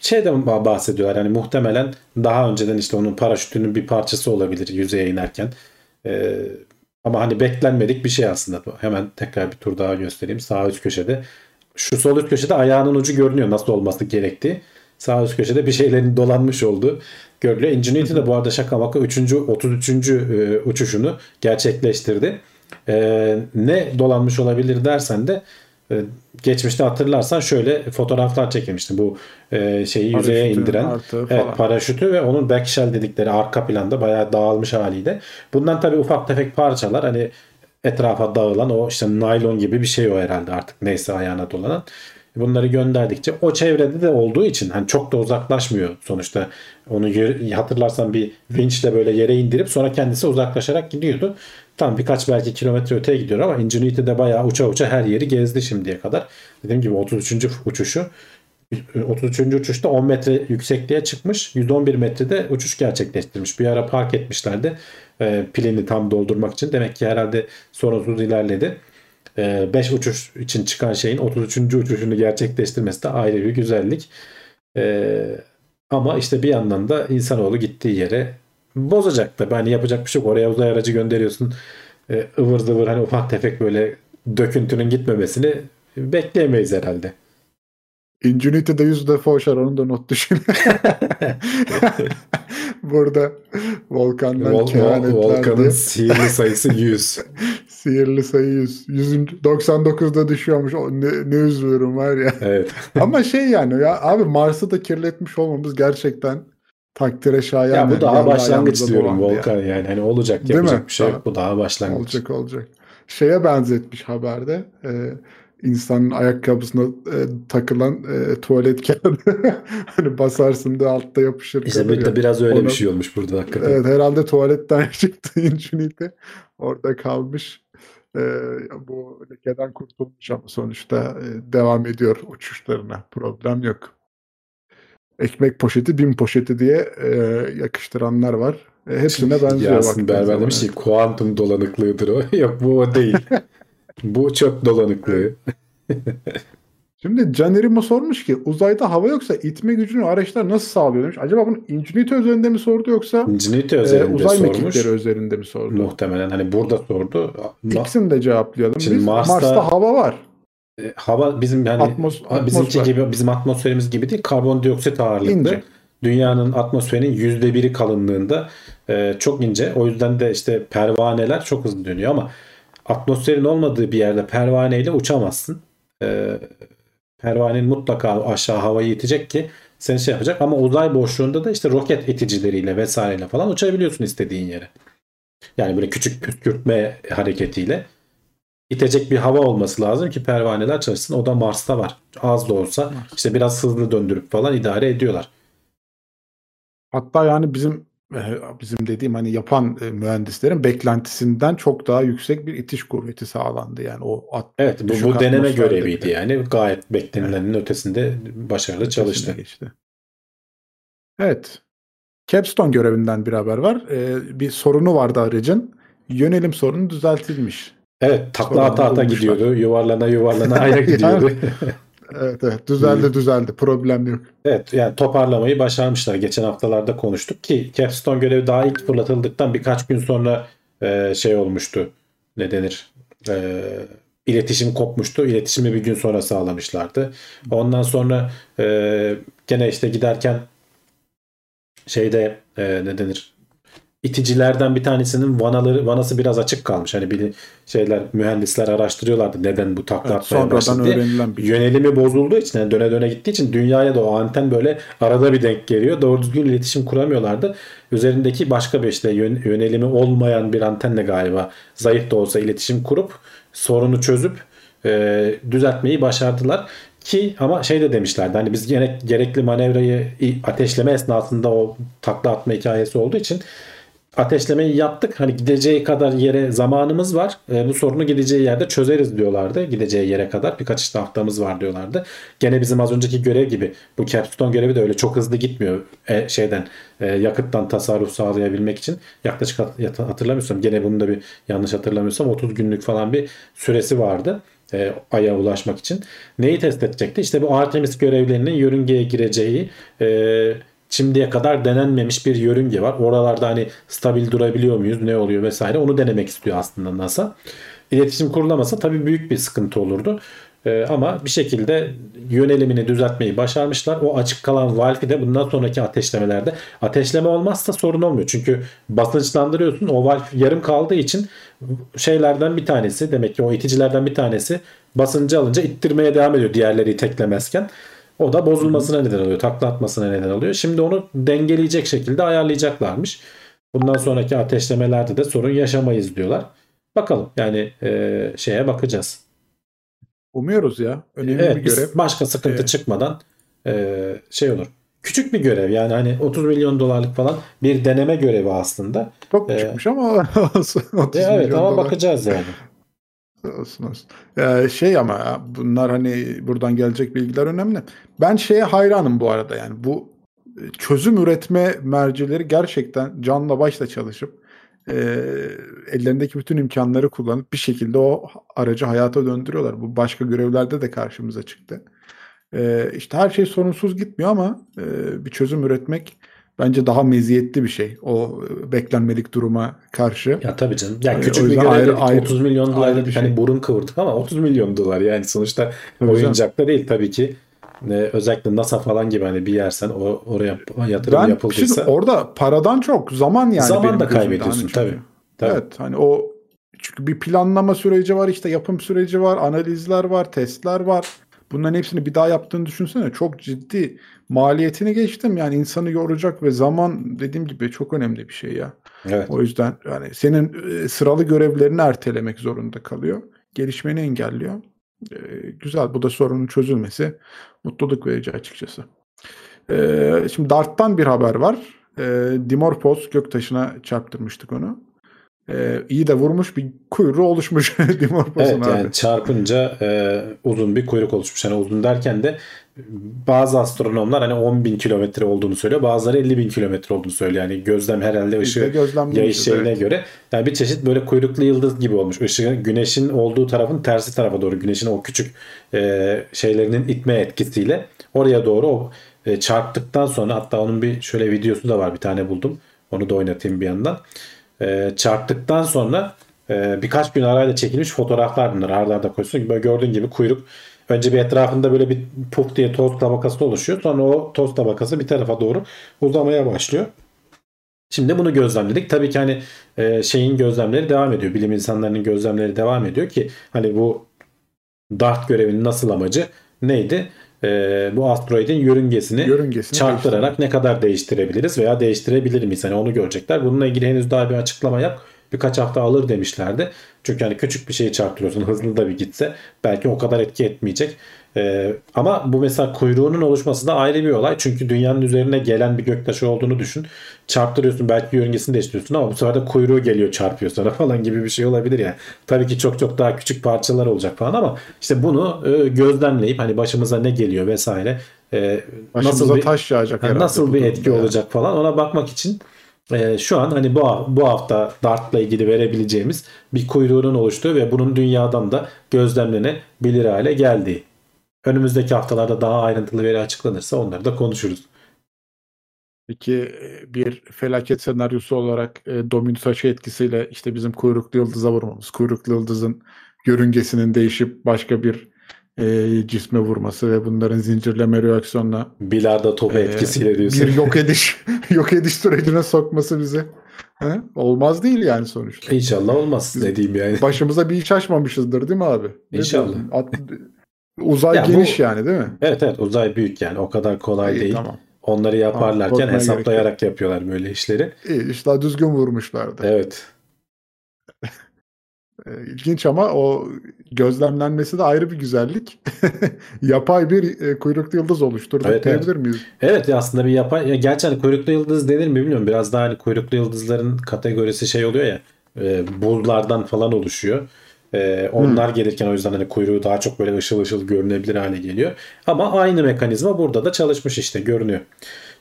Şeyden bahsediyorlar yani muhtemelen daha önceden işte onun paraşütünün bir parçası olabilir yüzeye inerken ama hani beklenmedik bir şey aslında. Hemen tekrar bir tur daha göstereyim. Sağ üst köşede, şu sol üst köşede ayağının ucu görünüyor nasıl olması gerektiği. Sağ üst köşede bir şeylerin dolanmış olduğu görülüyor. Ingenuity de bu arada şaka maka 33. uçuşunu gerçekleştirdi. Ne dolanmış olabilir dersen de geçmişte hatırlarsan şöyle fotoğraflar çekilmişti. Bu şeyi paraşütü, yüzeye indiren paraşütü ve onun backshell dedikleri arka planda bayağı dağılmış haliyle. Bundan tabii ufak tefek parçalar hani etrafa dağılan o işte naylon gibi bir şey o herhalde artık neyse ayağına dolanan. Bunları gönderdikçe o çevrede de olduğu için hani çok da uzaklaşmıyor sonuçta. Onu hatırlarsan bir vinçle böyle yere indirip sonra kendisi uzaklaşarak gidiyordu. Tam birkaç belki kilometre öteye gidiyor ama Ingenuity'de bayağı uça uça her yeri gezdi şimdiye kadar. Dediğim gibi 33. uçuşta 10 metre yüksekliğe çıkmış. 111 metrede uçuş gerçekleştirmiş. Bir ara park etmişlerdi pilini tam doldurmak için. Demek ki herhalde sorunsuz ilerledi. 5 uçuş için çıkan şeyin 33. uçuşunu gerçekleştirmesi de ayrı bir güzellik. Ama işte bir yandan da insanoğlu gittiği yere bozacak da. Yani yapacak bir şey yok. Oraya uzay aracı gönderiyorsun. Ivır zıvır hani ufak tefek böyle döküntünün gitmemesini bekleyemeyiz herhalde. Ingenuity'de 100 defa uçar. Onu da not düşün. Burada Volkan'dan kehanetler. Volkan'ın sihirli sayısı 100. Sihirli sayı 100. 99'da düşüyormuş. Ne üzülürüm var ya. Evet. Ama şey yani ya abi Mars'ı da kirletmiş olmamız gerçekten takdire şayan. Ya bu daha başlangıç diyorum Volkan yani. Hani olacak değil yapacak mi? Bir şey yok. Bu daha başlangıç. Olacak. Şeye benzetmiş haberde. İnsanın ayakkabısına takılan tuvalet kağıdı. Hani basarsın da altta yapışır. İşte biraz öyle bir şey olmuş burada hakikaten. Evet herhalde tuvaletten çıktı Ingenuity. Orada kalmış. Bu lekeden kurtulmuş ama sonuçta devam ediyor uçuşlarına. Problem yok. Ekmek poşeti, bin poşeti diye yakıştıranlar var. Hepsine benziyor. Yasin Berber demiş ki kuantum dolanıklığıdır o. Yok bu o değil. Bu çöp dolanıklığı. Şimdi Canerimo sormuş ki uzayda hava yoksa itme gücünü araçlar nasıl sağlıyor demiş. Acaba bunu Ingenuity özelinde mi sordu yoksa uzay mekikleri özelinde mi sordu? Muhtemelen hani burada sordu. İkisini de cevaplayalım. Şimdi biz Mars'ta hava var. Hava bizim yani bizimki gibi, bizim atmosferimiz gibi değil, karbondioksit ağırlıklı. İnce. Dünyanın atmosferinin %1'i kalınlığında çok ince. O yüzden de işte pervaneler çok hızlı dönüyor ama atmosferin olmadığı bir yerde pervaneyle uçamazsın. Pervanenin mutlaka aşağı havaya itecek ki seni şey yapacak ama uzay boşluğunda da işte roket iticileriyle vesaireyle falan uçabiliyorsun istediğin yere. Yani böyle küçük püskürtme hareketiyle. itecek bir hava olması lazım ki pervaneler çalışsın. O da Mars'ta var. Az da olsa işte biraz hızlı döndürüp falan idare ediyorlar. Hatta yani bizim dediğim hani yapan mühendislerin beklentisinden çok daha yüksek bir itiş kuvveti sağlandı. Yani o evet, bu deneme göreviydi de. Yani gayet beklenilenin evet. ötesinde başarılı ötesinde çalıştı. Geçti. Evet. Capstone görevinden bir haber var. Bir sorunu vardı aracın. Yönelim sorunu düzeltilmiş. Evet, takla ata ata gidiyordu. Yuvarlana ayrı gidiyordu. Evet, düzeldi. Problem yok. Evet, yani toparlamayı başarmışlar. Geçen haftalarda konuştuk ki Capstone görevi daha ilk fırlatıldıktan birkaç gün sonra şey olmuştu. Ne denir? İletişim kopmuştu. İletişimi bir gün sonra sağlamışlardı. Ondan sonra gene işte giderken şeyde ne denir? İticilerden bir tanesinin vanası biraz açık kalmış. Hani bir şeyler mühendisler araştırıyorlardı neden bu takla atmaya evet, başladı diye. Yönelimi bozulduğu için yani döne gittiği için dünyaya da o anten böyle arada bir denk geliyor. Doğru düzgün iletişim kuramıyorlardı. Üzerindeki başka bir işte yönelimi olmayan bir antenle galiba zayıf da olsa iletişim kurup sorunu çözüp düzeltmeyi başardılar. Ki ama şey de demişlerdi hani biz gerekli manevrayı ateşleme esnasında o takla atma hikayesi olduğu için ateşlemeyi yaptık. Hani gideceği kadar yere zamanımız var. Bu sorunu gideceği yerde çözeriz diyorlardı. Gideceği yere kadar birkaç işte haftamız var diyorlardı. Gene bizim az önceki görev gibi bu Capstone görevi de öyle çok hızlı gitmiyor. Yakıttan tasarruf sağlayabilmek için. Yaklaşık hatırlamıyorsam gene bunu da bir yanlış hatırlamıyorsam 30 günlük falan bir süresi vardı. Ay'a ulaşmak için. Neyi test edecekti? İşte bu Artemis görevlerinin yörüngeye gireceği şimdiye kadar denenmemiş bir yörünge var. Oralarda hani stabil durabiliyor muyuz? Ne oluyor vesaire. Onu denemek istiyor aslında NASA. İletişim kurulamasa tabii büyük bir sıkıntı olurdu. Ama bir şekilde yönelimini düzeltmeyi başarmışlar. O açık kalan valfi de bundan sonraki ateşlemelerde ateşleme olmazsa sorun olmuyor. Çünkü basınçlandırıyorsun. O valf yarım kaldığı için şeylerden bir tanesi demek ki o iticilerden bir tanesi basıncı alınca ittirmeye devam ediyor diğerleri iteklemezken. O da bozulmasına neden oluyor. Takla atmasına neden oluyor. Şimdi onu dengeleyecek şekilde ayarlayacaklarmış. Bundan sonraki ateşlemelerde de sorun yaşamayız diyorlar. Bakalım yani şeye bakacağız. Umuyoruz ya. Önemli evet, bir görev. Başka sıkıntı çıkmadan şey olur. Küçük bir görev yani hani 30 milyon dolarlık falan bir deneme görevi aslında. Çok küçükmüş ama 30 evet ama dolar. Bakacağız yani. Olsun. Ama bunlar hani buradan gelecek bilgiler önemli. Ben şeye hayranım bu arada yani bu çözüm üretme mercileri gerçekten canla başla çalışıp ellerindeki bütün imkanları kullanıp bir şekilde o aracı hayata döndürüyorlar. Bu başka görevlerde de karşımıza çıktı. İşte her şey sorunsuz gitmiyor ama bir çözüm üretmek bence daha meziyetli bir şey. O beklenmedik duruma karşı. Ya tabii canım. Yani küçük bir görevde 30 milyon dolarla bir hani burun kıvırdık ama 30 milyon dolar yani sonuçta oyuncakta değil tabii ki. Özellikle NASA falan gibi hani bir yersen oraya yatırım yapıldıysa. Orada paradan çok zaman yani. Zaman da kaybediyorsun hani tabii. Evet hani o çünkü bir planlama süreci var işte yapım süreci var analizler var testler var. Bunların hepsini bir daha yaptığını düşünsene çok ciddi maliyetini geçtim yani insanı yoracak ve zaman dediğim gibi çok önemli bir şey ya. Evet. O yüzden yani senin sıralı görevlerini ertelemek zorunda kalıyor. Gelişmeni engelliyor. Güzel. Bu da sorunun çözülmesi mutluluk verici açıkçası. Şimdi DART'tan bir haber var. Dimorphos göktaşına çarptırmıştık onu. İyi de vurmuş bir kuyruğu oluşmuş Dimorphos'un evet, abi. Yani çarpınca uzun bir kuyruk oluşmuş. Yani uzun derken de bazı astronomlar hani 10.000 kilometre olduğunu söylüyor. Bazıları 50.000 kilometre olduğunu söylüyor. Yani gözlem herhalde ışığı yayış şeyine evet. göre. Yani bir çeşit böyle kuyruklu yıldız gibi olmuş. Işığı güneşin olduğu tarafın tersi tarafa doğru. Güneşin o küçük şeylerinin itme etkisiyle oraya doğru çarptıktan sonra hatta onun bir şöyle videosu da var bir tane buldum. Onu da oynatayım bir yandan. Çarptıktan sonra birkaç gün arayla çekilmiş fotoğraflar bunlar. Arda koysun. Böyle gördüğün gibi kuyruk önce bir etrafında böyle bir puf diye toz tabakası oluşuyor. Sonra o toz tabakası bir tarafa doğru uzamaya başlıyor. Şimdi bunu gözlemledik. Tabii ki hani şeyin gözlemleri devam ediyor. Bilim insanlarının gözlemleri devam ediyor ki hani bu DART görevinin nasıl amacı neydi? Bu asteroidin yörüngesini çarptırarak ne kadar değiştirebiliriz veya değiştirebilir miyiz? Hani onu görecekler. Bununla ilgili henüz daha bir açıklama birkaç hafta alır demişlerdi. Çünkü hani küçük bir şeyi çarptırıyorsun, hızlı da bir gitse belki o kadar etki etmeyecek. Ama bu mesela kuyruğunun oluşması da ayrı bir olay. Çünkü dünyanın üzerine gelen bir göktaşı olduğunu düşün. Çarptırıyorsun, belki yörüngesini değiştiriyorsun ama bu sefer de kuyruğu geliyor çarpıyor sana falan gibi bir şey olabilir yani. Tabii ki çok çok daha küçük parçalar olacak falan ama işte bunu gözlemleyip hani başımıza ne geliyor vesaire, nasıl bir taş yağacak, yani nasıl bir etki olacak falan, ona bakmak için şu an hani bu hafta DART'la ilgili verebileceğimiz bir kuyruğunun oluştuğu ve bunun dünyadan da gözlemlenebilir hale geldiği. Önümüzdeki haftalarda daha ayrıntılı veri açıklanırsa onları da konuşuruz. Peki bir felaket senaryosu olarak Dominus açı etkisiyle işte bizim kuyruklu yıldıza vurmamız, kuyruklu yıldızın yörüngesinin değişip başka bir cisme vurması ve bunların zincirleme reaksiyonla bilardo topu etkisiyle diyorsun. Bir yok ediş sürecine sokması bizi. He? Olmaz değil yani sonuçta. İnşallah olmaz dediğim yani. Başımıza bir iş açmamışızdır değil mi abi? İnşallah. Uzay ya geniş bu, yani değil mi? Evet evet, uzay büyük yani, o kadar kolay değil. Tamam. Onları yaparlarken hesaplayarak yapıyorlar böyle işleri. İyi, işte düzgün vurmuşlardı. Evet. İlginç ama o gözlemlenmesi de ayrı bir güzellik. Yapay bir kuyruklu yıldız oluşturduk evet, diyebilir evet. miyiz? Evet, aslında bir yapay, gerçi hani kuyruklu yıldız denir mi bilmiyorum. Biraz daha hani kuyruklu yıldızların kategorisi şey oluyor ya, bulutlardan falan oluşuyor. Onlar gelirken o yüzden hani kuyruğu daha çok böyle ışıl ışıl görünebilir hale geliyor. Ama aynı mekanizma burada da çalışmış işte, görünüyor.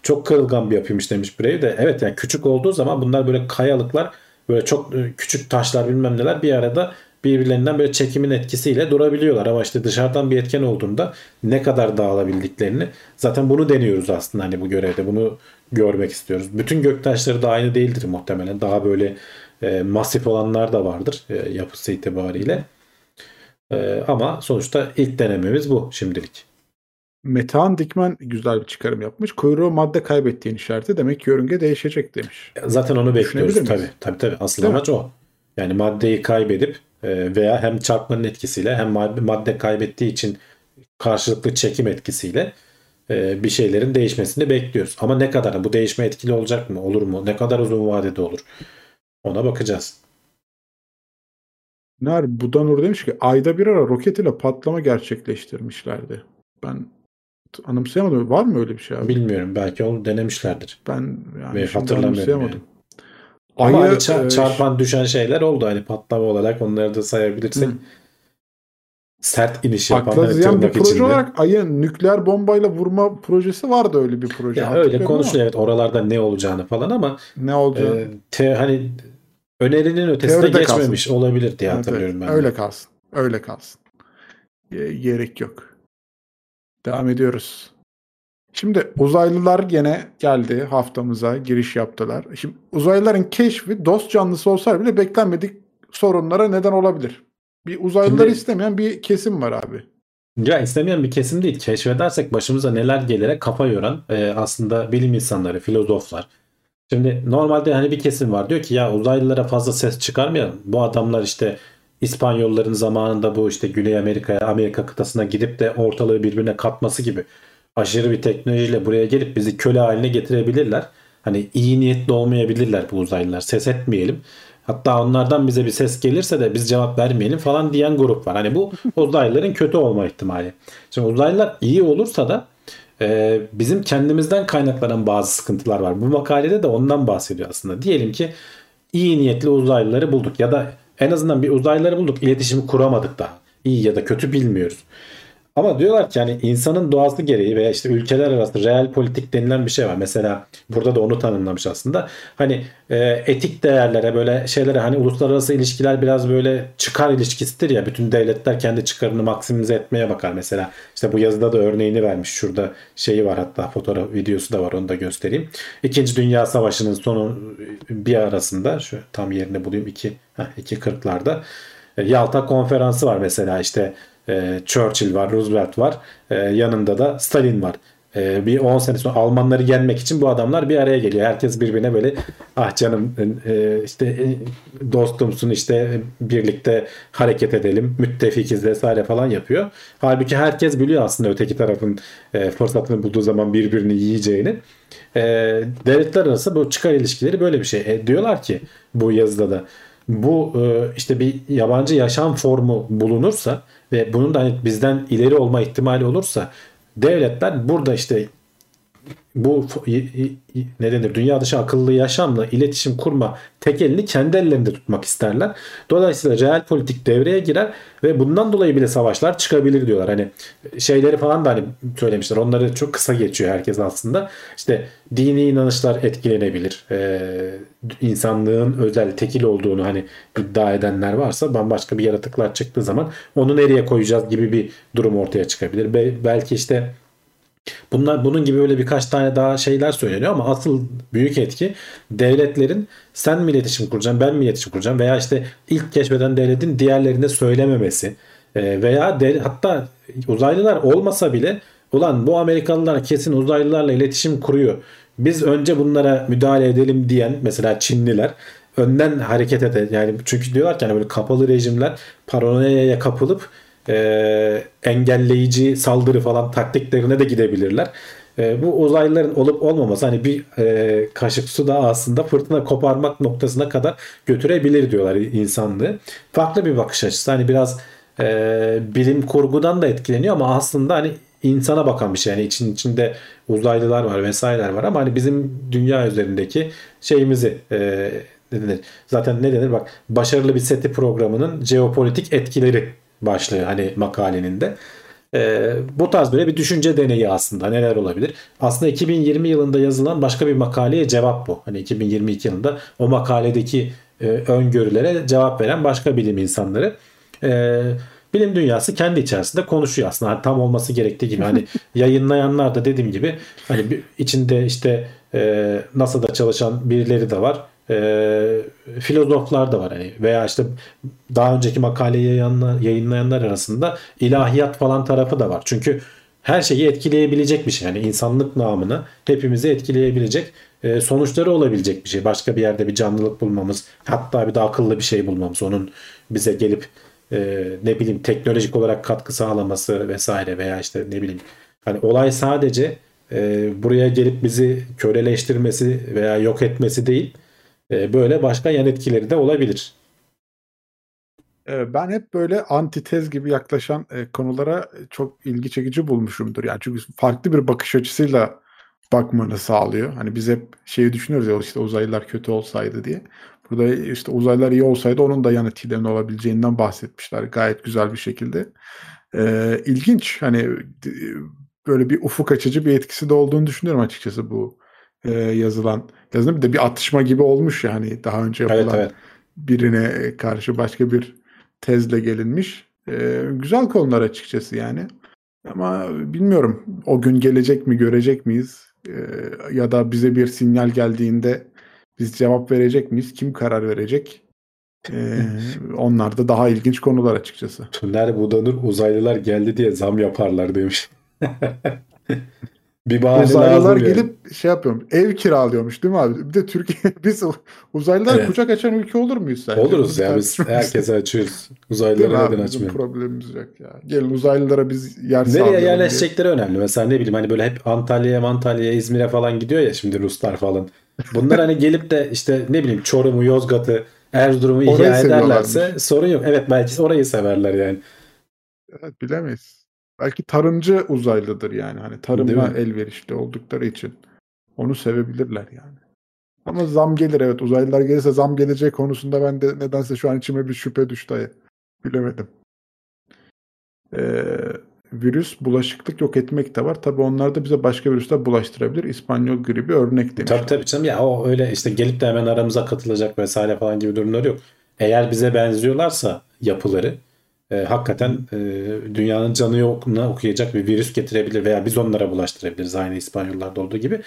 Çok kırılgan bir yapıymış demiş Brave de. Evet yani küçük olduğu zaman bunlar böyle kayalıklar, böyle çok küçük taşlar bilmem neler bir arada birbirlerinden böyle çekimin etkisiyle durabiliyorlar. Ama işte dışarıdan bir etken olduğunda ne kadar dağılabildiklerini, zaten bunu deniyoruz aslında hani bu görevde, bunu görmek istiyoruz. Bütün göktaşları da aynı değildir muhtemelen, daha böyle masif olanlar da vardır yapısı itibariyle. Ama sonuçta ilk denememiz bu şimdilik. Metehan Dikmen güzel bir çıkarım yapmış. Kuyruğu madde kaybettiğin işareti, demek ki yörünge değişecek demiş. Zaten onu bekliyoruz tabii. Asıl amaç o. Yani maddeyi kaybedip veya hem çarpmanın etkisiyle hem madde kaybettiği için karşılıklı çekim etkisiyle bir şeylerin değişmesini bekliyoruz. Ama ne kadar bu değişme etkili olacak mı? Olur mu? Ne kadar uzun vadede olur? Ona bakacağız. Budanur demiş ki ayda bir ara roket ile patlama gerçekleştirmişlerdi. Ben anımsayamadım. Var mı öyle bir şey abi? Bilmiyorum. Belki onu denemişlerdir. Ben yani hatırlamıyorum. Ama hani çarpan düşen şeyler oldu. Hani patlama olarak onları da sayabilirsek. Sert iniş yapan. Akla ziyan bir proje olarak Ay'a nükleer bombayla vurma projesi vardı, öyle bir proje. Ya öyle konuşuluyor evet, oralarda ne olacağını falan ama ne olacağını hani önerinin ötesine teoride geçmemiş kalsın. Olabilir diye hatırlıyorum ben. Öyle kalsın. Öyle kalsın. Gerek yok. Devam ediyoruz. Şimdi uzaylılar gene geldi haftamıza, giriş yaptılar. Şimdi uzaylıların keşfi dost canlısı olsa bile beklenmedik sorunlara neden olabilir. Bir uzaylıları istemeyen bir kesim var abi. Ya istemeyen bir kesim değil. Keşfedersek başımıza neler gelire kafa yoran aslında bilim insanları, filozoflar. Şimdi normalde hani bir kesim var diyor ki ya uzaylılara fazla ses çıkarmayalım. Bu adamlar işte İspanyolların zamanında bu işte Güney Amerika'ya, Amerika kıtasına gidip de ortalığı birbirine katması gibi aşırı bir teknolojiyle buraya gelip bizi köle haline getirebilirler. Hani iyi niyetli olmayabilirler bu uzaylılar. Ses etmeyelim. Hatta onlardan bize bir ses gelirse de biz cevap vermeyelim falan diyen grup var. Hani bu uzaylıların kötü olma ihtimali. Şimdi uzaylılar iyi olursa da bizim kendimizden kaynaklanan bazı sıkıntılar var. Bu makalede de ondan bahsediyor aslında. Diyelim ki iyi niyetli uzaylıları bulduk ya da en azından bir uzaylıları bulduk. İletişimi kuramadık daha. İyi ya da kötü bilmiyoruz. Ama diyorlar ki hani insanın doğası gereği veya işte ülkeler arası real politik denilen bir şey var. Mesela burada da onu tanımlamış aslında. Hani etik değerlere, böyle şeylere, hani uluslararası ilişkiler biraz böyle çıkar ilişkisidir ya. Bütün devletler kendi çıkarını maksimize etmeye bakar mesela. İşte bu yazıda da örneğini vermiş. Şurada şeyi var, hatta fotoğraf videosu da var, onu da göstereyim. 2. Dünya Savaşı'nın sonu bir arasında, şu tam yerini bulayım, 2.40'larda Yalta konferansı var mesela, işte Churchill var, Roosevelt var, yanında da Stalin var. Bir 10 sene sonra Almanları yenmek için bu adamlar bir araya geliyor. Herkes birbirine böyle ah canım işte dostumsun, işte birlikte hareket edelim, müttefikiz vesaire falan yapıyor. Halbuki herkes biliyor aslında öteki tarafın fırsatını bulduğu zaman birbirini yiyeceğini. Devletler arası bu çıkar ilişkileri böyle bir şey. Diyorlar ki bu yazıda da bu işte bir yabancı yaşam formu bulunursa ve bunun da hani bizden ileri olma ihtimali olursa, devletler burada işte bu ne denir, dünya dışı akıllı yaşamla iletişim kurma tekelini kendi ellerinde tutmak isterler. Dolayısıyla reel politik devreye girer ve bundan dolayı bile savaşlar çıkabilir diyorlar. Hani şeyleri falan da hani söylemişler, onları çok kısa geçiyor herkes aslında. İşte dini inanışlar etkilenebilir. İnsanlığın özel tekil olduğunu hani iddia edenler varsa, bambaşka bir yaratıklar çıktığı zaman onu nereye koyacağız gibi bir durum ortaya çıkabilir. Belki işte bunun gibi böyle birkaç tane daha şeyler söyleniyor ama asıl büyük etki devletlerin sen mi iletişim kuracaksın, ben mi iletişim kuracağım veya işte ilk keşfeden devletin diğerlerine söylememesi veya hatta uzaylılar olmasa bile ulan bu Amerikalılar kesin uzaylılarla iletişim kuruyor, biz önce bunlara müdahale edelim diyen mesela Çinliler önden hareket eder. Yani çünkü diyorlar ki hani böyle kapalı rejimler paranoyaya kapılıp engelleyici saldırı falan taktiklerine de gidebilirler. Bu uzaylıların olup olmaması hani bir kaşık su da aslında fırtına koparmak noktasına kadar götürebilir diyorlar insanlığı. Farklı bir bakış açısı. Hani biraz bilim kurgudan da etkileniyor ama aslında hani insana bakan bir şey. Yani içinde uzaylılar var vesaireler var ama hani bizim dünya üzerindeki şeyimizi zaten ne denir bak, başarılı bir SETI programının jeopolitik etkileri başlığı hani makalenin de bu tarz böyle bir düşünce deneyi aslında neler olabilir. Aslında 2020 yılında yazılan başka bir makaleye cevap bu. Hani 2022 yılında o makaledeki öngörülere cevap veren başka bilim insanları bilim dünyası kendi içerisinde konuşuyor aslında. Hani tam olması gerektiği gibi hani yayınlayanlar da dediğim gibi hani içinde işte NASA'da çalışan birileri de var. Filozoflar da var hani veya işte daha önceki makaleyi yayınlayanlar arasında ilahiyat falan tarafı da var. Çünkü her şeyi etkileyebilecek bir şey. Yani insanlık namına hepimizi etkileyebilecek sonuçları olabilecek bir şey. Başka bir yerde bir canlılık bulmamız, hatta bir de akıllı bir şey bulmamız, onun bize gelip ne bileyim teknolojik olarak katkı sağlaması vesaire veya işte ne bileyim hani olay sadece buraya gelip bizi köleleştirmesi veya yok etmesi değil. Böyle başka yan etkileri de olabilir. Ben hep böyle antitez gibi yaklaşan konulara çok ilgi çekici bulmuşumdur. Yani çünkü farklı bir bakış açısıyla bakmanı sağlıyor. Hani biz hep şeyi düşünüyoruz ya, işte uzaylılar kötü olsaydı diye. Burada işte uzaylılar iyi olsaydı onun da yan etkilerinin olabileceğinden bahsetmişler gayet güzel bir şekilde. İlginç. Hani böyle bir ufuk açıcı bir etkisi de olduğunu düşünüyorum açıkçası bu yazılan bir de bir atışma gibi olmuş ya hani daha önce yapılan evet. Birine karşı başka bir tezle gelinmiş. Güzel konular açıkçası yani. Ama bilmiyorum o gün gelecek mi, görecek miyiz? Ya da bize bir sinyal geldiğinde biz cevap verecek miyiz? Kim karar verecek? Onlar da daha ilginç konular açıkçası. Tüller budanır, uzaylılar geldi diye zam yaparlar demiş. Uzaylılar gelip şey yapıyorum, ev kiralıyormuş değil mi abi? Bir de Türkiye, biz uzaylılar evet. Kucak açan ülke olur muyuz sence? Oluruz ya biz herkese açıyoruz. Uzaylılara neden açmıyoruz? Problemimiz yok ya. Gelin uzaylılara biz yer sağlayalım. Nereye yerleşecekleri önemli. Mesela ne bileyim hani böyle hep Antalya'ya, İzmir'e falan gidiyor ya şimdi Ruslar falan. Bunlar hani gelip de işte ne bileyim Çorum'u, Yozgat'ı, Erzurum'u ihya ederlerse sorun yok. Evet belki orayı severler yani. Evet bilemeyiz. Belki tarımcı uzaylıdır yani. Hani tarıma elverişli oldukları için. Onu sevebilirler yani. Ama zam gelir evet. Uzaylılar gelirse zam geleceği konusunda ben de nedense şu an içime bir şüphe düştü. Bilemedim. Virüs bulaşıklık yok etmek de var. Tabii onlar da bize başka virüsler bulaştırabilir. İspanyol gribi örnek demiş. Tabii canım ya o öyle işte gelip de hemen aramıza katılacak vesaire falan gibi durumlar yok. Eğer bize benziyorlarsa yapıları hakikaten dünyanın canı yokuna okuyacak bir virüs getirebilir veya biz onlara bulaştırabiliriz aynı İspanyollarda olduğu gibi.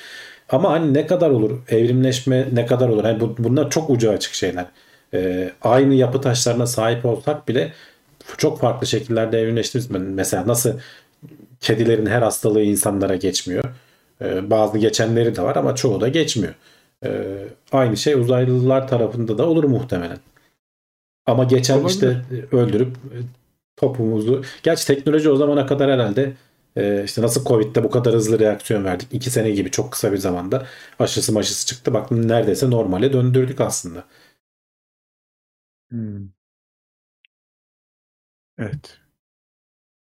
Ama hani ne kadar olur evrimleşme, ne kadar olur hani bunlar çok ucu açık şeyler. Aynı yapı taşlarına sahip olsak bile çok farklı şekillerde evrimleştiririz. Mesela nasıl kedilerin her hastalığı insanlara geçmiyor, bazı geçenleri de var ama çoğu da geçmiyor. Aynı şey uzaylılar tarafında da olur muhtemelen. Ama geçen olabilir. İşte öldürüp topumuzu... Gerçi teknoloji o zamana kadar herhalde işte nasıl Covid'de bu kadar hızlı reaksiyon verdik. 2 sene gibi çok kısa bir zamanda aşısı maşısı çıktı. Bak neredeyse normale döndürdük aslında. Hmm, evet.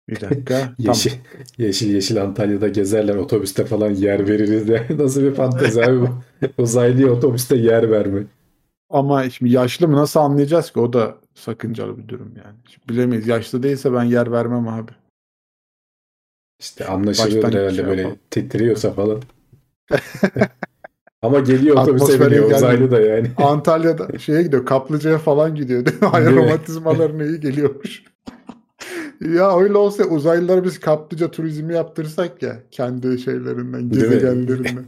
Bir dakika. Yeşil, Tam yeşil yeşil Antalya'da gezerler, otobüste falan yer veririz de. Nasıl bir fantezi abi bu? Uzaylıya otobüste yer verme. ama şimdi yaşlı mı nasıl anlayacağız ki? O da sakıncalı bir durum yani. Şimdi bilemeyiz. Yaşlı değilse ben yer vermem abi. İşte anlaşılıyordur Baştan herhalde, şey böyle yapalım. titriyorsa falan. Ama geliyor otobüse Atmosferin biniyor geldi. uzaylı da yani. Antalya'da şeye gidiyor. Kaplıcaya falan gidiyor. Değil mi? Hayal Değil mi? romantizmalarına iyi geliyormuş. Ya öyle olsa uzaylılara biz kaplıca turizmi yaptırsak ya. Kendi şeylerinden, Değil mi? gezegenlerinden.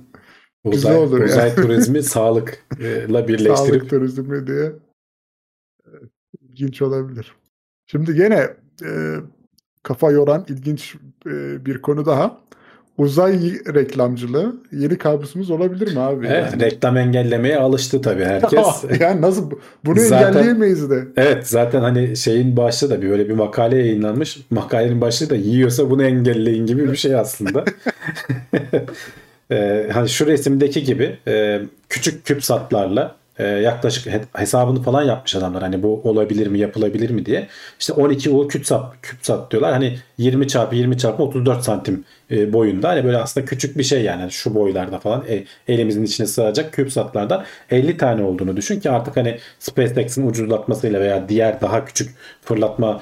Güzel Uzay, olur yani. uzay turizmi sağlıkla Sağlık birleştirip turizmi diye ilginç olabilir. Şimdi gene kafa yoran ilginç bir konu daha. Uzay reklamcılığı yeni kabusumuz olabilir mi abi? Evet, yani? Reklam engellemeye alıştı tabii herkes. Yani nasıl bunu zaten engelleyemeyiz de. Evet, zaten hani şeyin başlığı da böyle bir makale yayınlanmış. Makalenin başlığı da yiyorsa bunu engelleyin gibi bir şey aslında. Hani şu resimdeki gibi küçük küpsatlarla yaklaşık hesabını falan yapmış adamlar. Hani bu olabilir mi, yapılabilir mi diye. İşte 12 U küpsat diyorlar. Hani 20 çarpı 20 çarpı 34 santim boyunda. Hani böyle aslında küçük bir şey yani. Şu boylarda falan elimizin içine sığacak küpsatlardan 50 tane olduğunu düşün ki artık hani SpaceX'in ucuzlatmasıyla veya diğer daha küçük fırlatma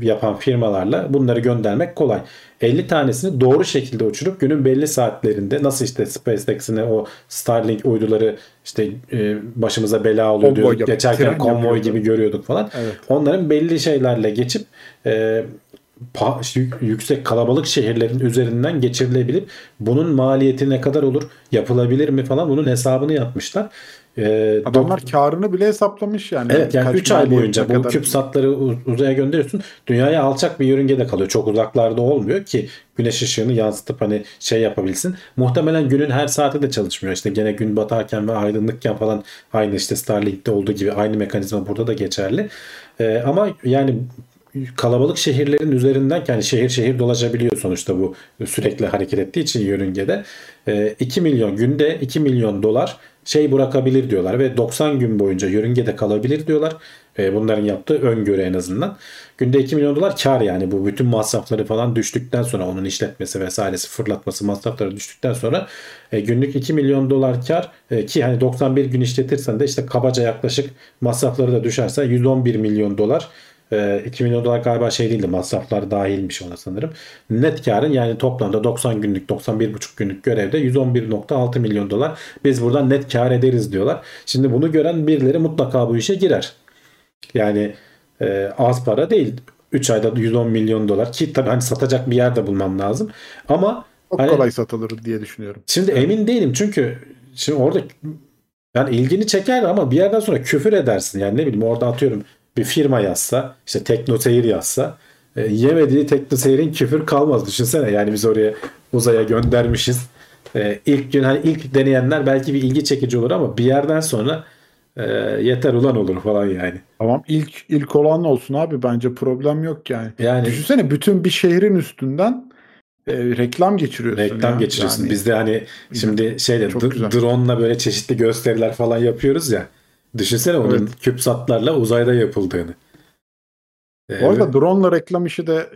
yapan firmalarla bunları göndermek kolay. 50 tanesini doğru şekilde uçurup günün belli saatlerinde, nasıl işte SpaceX'in o Starlink uyduları işte başımıza bela oluyor diyor, geçerken konvoy gibi görüyorduk falan. Evet. Onların belli şeylerle geçip yüksek kalabalık şehirlerin üzerinden geçirilebilip bunun maliyeti ne kadar olur, yapılabilir mi falan, bunun hesabını yapmışlar. Adamlar karını bile hesaplamış yani. Evet yani 3 ay boyunca bu küpsatları uzaya gönderiyorsun. Dünyaya alçak bir yörüngede kalıyor. Çok uzaklarda olmuyor ki güneş ışığını yansıtıp hani şey yapabilsin. Muhtemelen günün her saati de çalışmıyor. İşte gene gün batarken ve aydınlıkken falan, aynı işte Starlink'te olduğu gibi aynı mekanizma burada da geçerli. Ama yani kalabalık şehirlerin üzerinden, yani şehir şehir dolaşabiliyor sonuçta, bu sürekli hareket ettiği için yörüngede. 2 milyon günde 2 milyon dolar şey bırakabilir diyorlar ve 90 gün boyunca yörüngede kalabilir diyorlar. Bunların yaptığı öngörü en azından. Günde 2 milyon dolar kar yani, bu bütün masrafları falan düştükten sonra, onun işletmesi vesairesi, fırlatması masrafları düştükten sonra günlük 2 milyon dolar kar ki hani 91 gün işletirsen de işte kabaca yaklaşık masrafları da düşerse 111 milyon dolar 2 milyon dolar galiba şey değildi, masraflar dahilmiş ona sanırım. Net karın yani toplamda 90 günlük 91,5 günlük görevde 111,6 milyon dolar biz buradan net kar ederiz diyorlar. Şimdi bunu gören birileri mutlaka bu işe girer. Yani az para değil. 3 ayda 110 milyon dolar ki tabii hani satacak bir yer de bulmam lazım. Ama çok hani, kolay satılır diye düşünüyorum. Şimdi emin değilim çünkü şimdi orada yani ilgini çeker ama bir yerden sonra küfür edersin. Yani ne bileyim, orada atıyorum bir firma yazsa, işte Tekno Seyir yazsa yemediği Tekno Seyir'in küfür kalmaz. Düşünsene yani biz oraya uzaya göndermişiz. İlk gün hani ilk deneyenler belki bir ilgi çekici olur ama bir yerden sonra yeter ulan olur falan yani. Tamam, ilk olan olsun abi, bence problem yok yani. Yani düşünsene bütün bir şehrin üstünden reklam geçiriyorsun. Reklam ya. Geçiriyorsun. Yani, bizde hani şimdi şeyle drone'la böyle çeşitli gösteriler falan yapıyoruz ya. Düşünsene onun küpsatlarla uzayda yapıldığını. Orada drone'la reklam işi de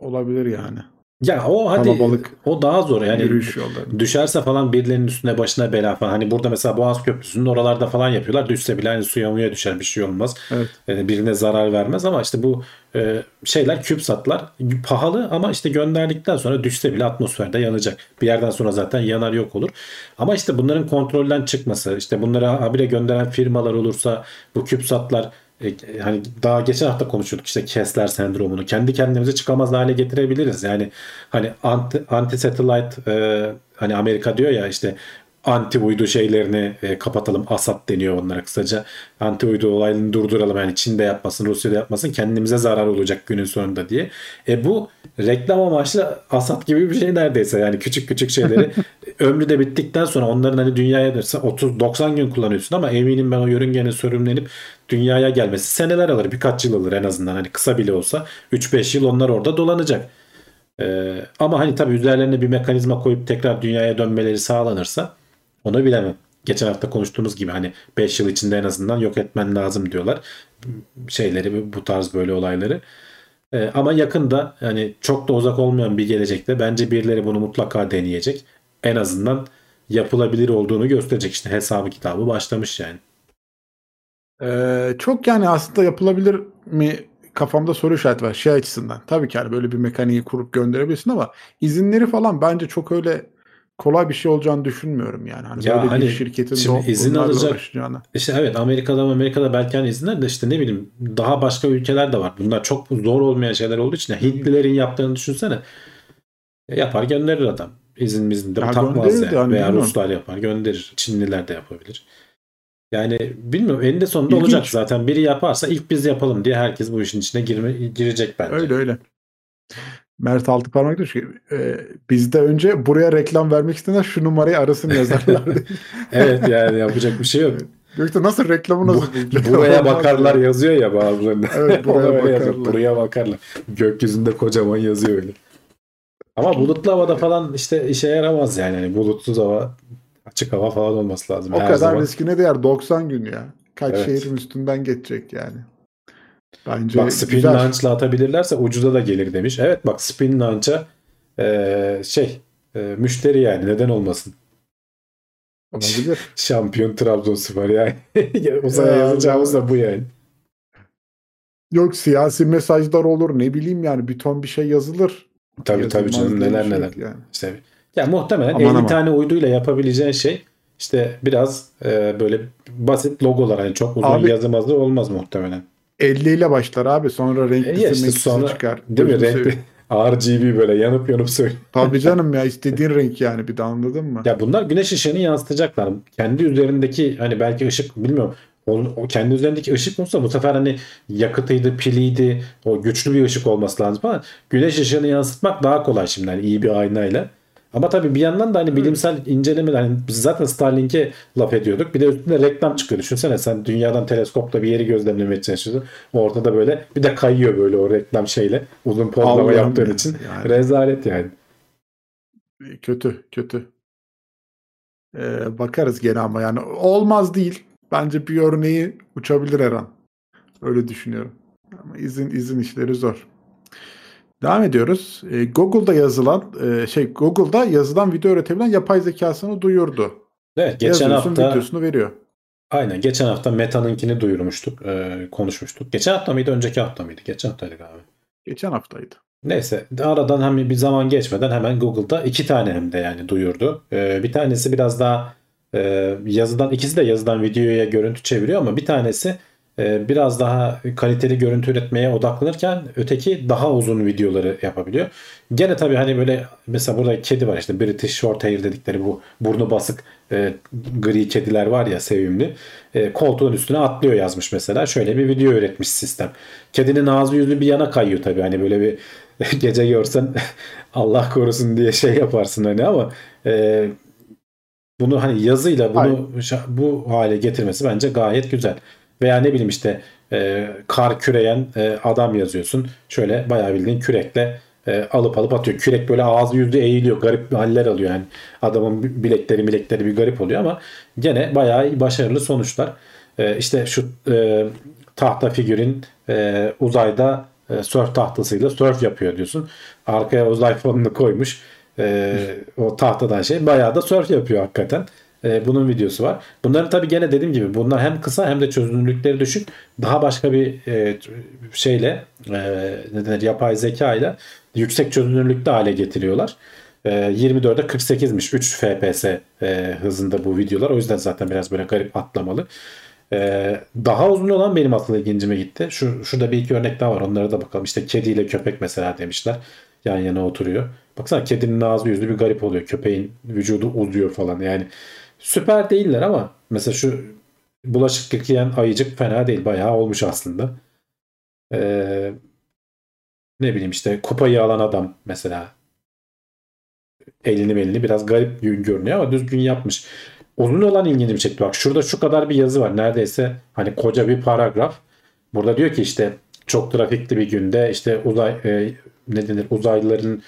olabilir yani. Ya o hadi Kalabalık o daha zor yani, düşerse falan birilerinin üstüne başına bela falan. Hani burada mesela Boğaz Köprüsü'nün oralarda falan yapıyorlar. Düşse bile hani suya muya düşer, bir şey olmaz. Evet. Birine zarar vermez ama işte bu şeyler, küpsatlar pahalı ama işte gönderdikten sonra düşse bile atmosferde yanacak. Bir yerden sonra zaten yanar, yok olur. Ama işte bunların kontrolden çıkması, işte bunları habire gönderen firmalar olursa bu küpsatlar, hani daha geçen hafta konuşuyorduk işte Kessler sendromunu, kendi kendimize çıkamaz hale getirebiliriz. Yani hani anti-satellite hani Amerika diyor ya işte anti uydu şeylerini kapatalım, ASAT deniyor onlara kısaca. Anti uydu olayını durduralım yani, Çin'de yapmasın, Rusya'da yapmasın, kendimize zarar olacak günün sonunda diye. Bu reklam amaçlı ASAT gibi bir şey neredeyse yani, küçük küçük şeyleri ömrü de bittikten sonra onların hani dünyaya dönse 30-90 gün kullanıyorsun ama eminim ben o yörüngenin sürümlenip dünyaya gelmesi seneler alır, birkaç yıl alır en azından, hani kısa bile olsa 3-5 yıl onlar orada dolanacak. Ama hani tabii üzerlerine bir mekanizma koyup tekrar dünyaya dönmeleri sağlanırsa onu bilemem. geçen hafta konuştuğumuz gibi hani 5 yıl içinde en azından yok etmen lazım diyorlar şeyleri, bu tarz böyle olayları. Ama yakında, yani çok da uzak olmayan bir gelecekte bence birileri bunu mutlaka deneyecek. En azından yapılabilir olduğunu gösterecek. İşte hesabı kitabı başlamış yani. Çok yani aslında yapılabilir mi kafamda soru işareti var şey açısından. Tabii ki yani böyle bir mekaniği kurup gönderebilirsin ama izinleri falan bence çok öyle kolay bir şey olacağını düşünmüyorum yani. Hani ya böyle hani bir şirketin izin alacak. İşte evet, Amerika'da belki hani izinler de işte ne bileyim daha başka ülkeler de var. Bunlar çok zor olmayan şeyler olduğu için. Hintlilerin yaptığını düşünsene. Yapar gönderir adam. İzin de ya takmaz yani. Yani. Veya Ruslar yapar gönderir. Çinliler de yapabilir. Yani bilmiyorum, eninde sonunda İlginç. Olacak zaten. Biri yaparsa ilk biz yapalım diye herkes bu işin içine girecek bence. Öyle. Mert Altıparmak diyor ki bizde önce buraya reklam vermek isteyenler şu numarayı arasın yazarlardı. Evet yani yapacak bir şey yok. Yoksa nasıl reklamı nasıl? Buraya bakarlar yazıyor ya bazılarında. Evet, buraya bakarlar. Gökyüzünde kocaman yazıyor öyle. Ama bulutlu havada falan işte işe yaramaz yani. Yani bulutsuz hava, açık hava falan olması lazım. O her kadar zaman. Riskine değer 90 gün ya. Kaç şehrin üstünden geçecek yani. Bence bak spin launch'la atabilirlerse ucuza da gelir demiş. Evet bak spin launch'a müşteri yani, neden olmasın? Olabilir. Şampiyon Trabzonspor yani. Uzaya yazacağımız da bu yani. Yok siyasi mesajlar olur, ne bileyim yani bir ton bir şey yazılır. Tabii canım, neler. Yani. İşte, ya muhtemelen aman 50 tane uyduyla yapabileceğin şey işte biraz böyle basit logolar, yani çok uzun yazılmazlar olmaz muhtemelen. 50 ile başlar abi, sonra renklisi sonra, çıkar. Değil mi? RGB böyle yanıp söylüyor. Tabii canım ya, istediğin renk yani, bir de anladın mı? Ya bunlar güneş ışığını yansıtacaklar. Kendi üzerindeki hani belki ışık, bilmiyorum. O kendi üzerindeki ışık olsa bu sefer hani yakıtıydı, piliydi, o güçlü bir ışık olması lazım falan. Güneş ışığını yansıtmak daha kolay şimdi hani iyi bir aynayla. Ama tabii bir yandan da hani bilimsel incelemeler, hani zaten Starlink'e laf ediyorduk. Bir de üstüne reklam çıkıyor. Düşünsene sen dünyadan teleskopla bir yeri gözlemlemeye çalışıyorsun. Ortada böyle bir de kayıyor böyle o reklam şeyle. Uzun pozlama yaptığın için. Yani. Rezalet yani. Kötü. Bakarız gene ama yani olmaz değil. Bence bir örneği uçabilir her an. Öyle düşünüyorum. Ama izin işleri zor. Devam ediyoruz. Google'da yazılan video öğretebilen yapay zekasını duyurdu. Evet, geçen hafta videosunu veriyor. Aynen, geçen hafta Meta'nınkini duyurmuştuk, konuşmuştuk. Geçen hafta mıydı, önceki hafta mıydı? Geçen haftaydı abi. Geçen haftaydı. Neyse, aradan hem bir zaman geçmeden hemen Google'da 2 tane hem de yani duyurdu. Bir tanesi biraz daha yazıdan, ikisi de yazıdan videoya görüntü çeviriyor ama bir tanesi biraz daha kaliteli görüntü üretmeye odaklanırken öteki daha uzun videoları yapabiliyor. Gene tabii hani böyle mesela burada kedi var işte, British Shorthair dedikleri bu burnu basık gri kediler var ya, sevimli. Koltuğun üstüne atlıyor yazmış mesela. Şöyle bir video üretmiş sistem. Kedinin ağzı yüzü bir yana kayıyor tabii. Hani böyle bir gece görsen Allah korusun diye şey yaparsın hani ama bunu hani yazıyla bunu bu hale getirmesi bence gayet güzel. Veya ne bileyim işte kar küreyen adam yazıyorsun. Şöyle bayağı bildiğin kürekle alıp atıyor. Kürek böyle ağzı yüzü eğiliyor. Garip haller alıyor yani. Adamın bilekleri bir garip oluyor ama gene bayağı başarılı sonuçlar. İşte şu tahta figürün uzayda sörf tahtasıyla sörf yapıyor diyorsun. Arkaya uzay fonunu koymuş. O tahtadan bayağı da sörf yapıyor hakikaten. Bunun videosu var. Bunların tabii gene dediğim gibi bunlar hem kısa hem de çözünürlükleri düşük. Daha başka bir yapay zeka ile yüksek çözünürlükte hale getiriyorlar. 24'e 48'miş. 3 FPS hızında bu videolar. O yüzden zaten biraz böyle garip atlamalı. Daha uzun olan benim aslında ilgincime gitti. Şurada bir iki örnek daha var. Onlara da bakalım. İşte kediyle köpek mesela demişler. Yan yana oturuyor. Baksana kedinin ağzı yüzü bir garip oluyor. Köpeğin vücudu uzuyor falan. Yani süper değiller ama mesela şu bulaşık yıkayan ayıcık fena değil. Bayağı olmuş aslında. Ne bileyim işte kupayı alan adam mesela. Elini biraz garip görünüyor ama düzgün yapmış. Uzun olan ilgimi çekti. Bak şurada şu kadar bir yazı var. Neredeyse hani koca bir paragraf. Burada diyor ki işte çok trafikli bir günde işte uzaylıların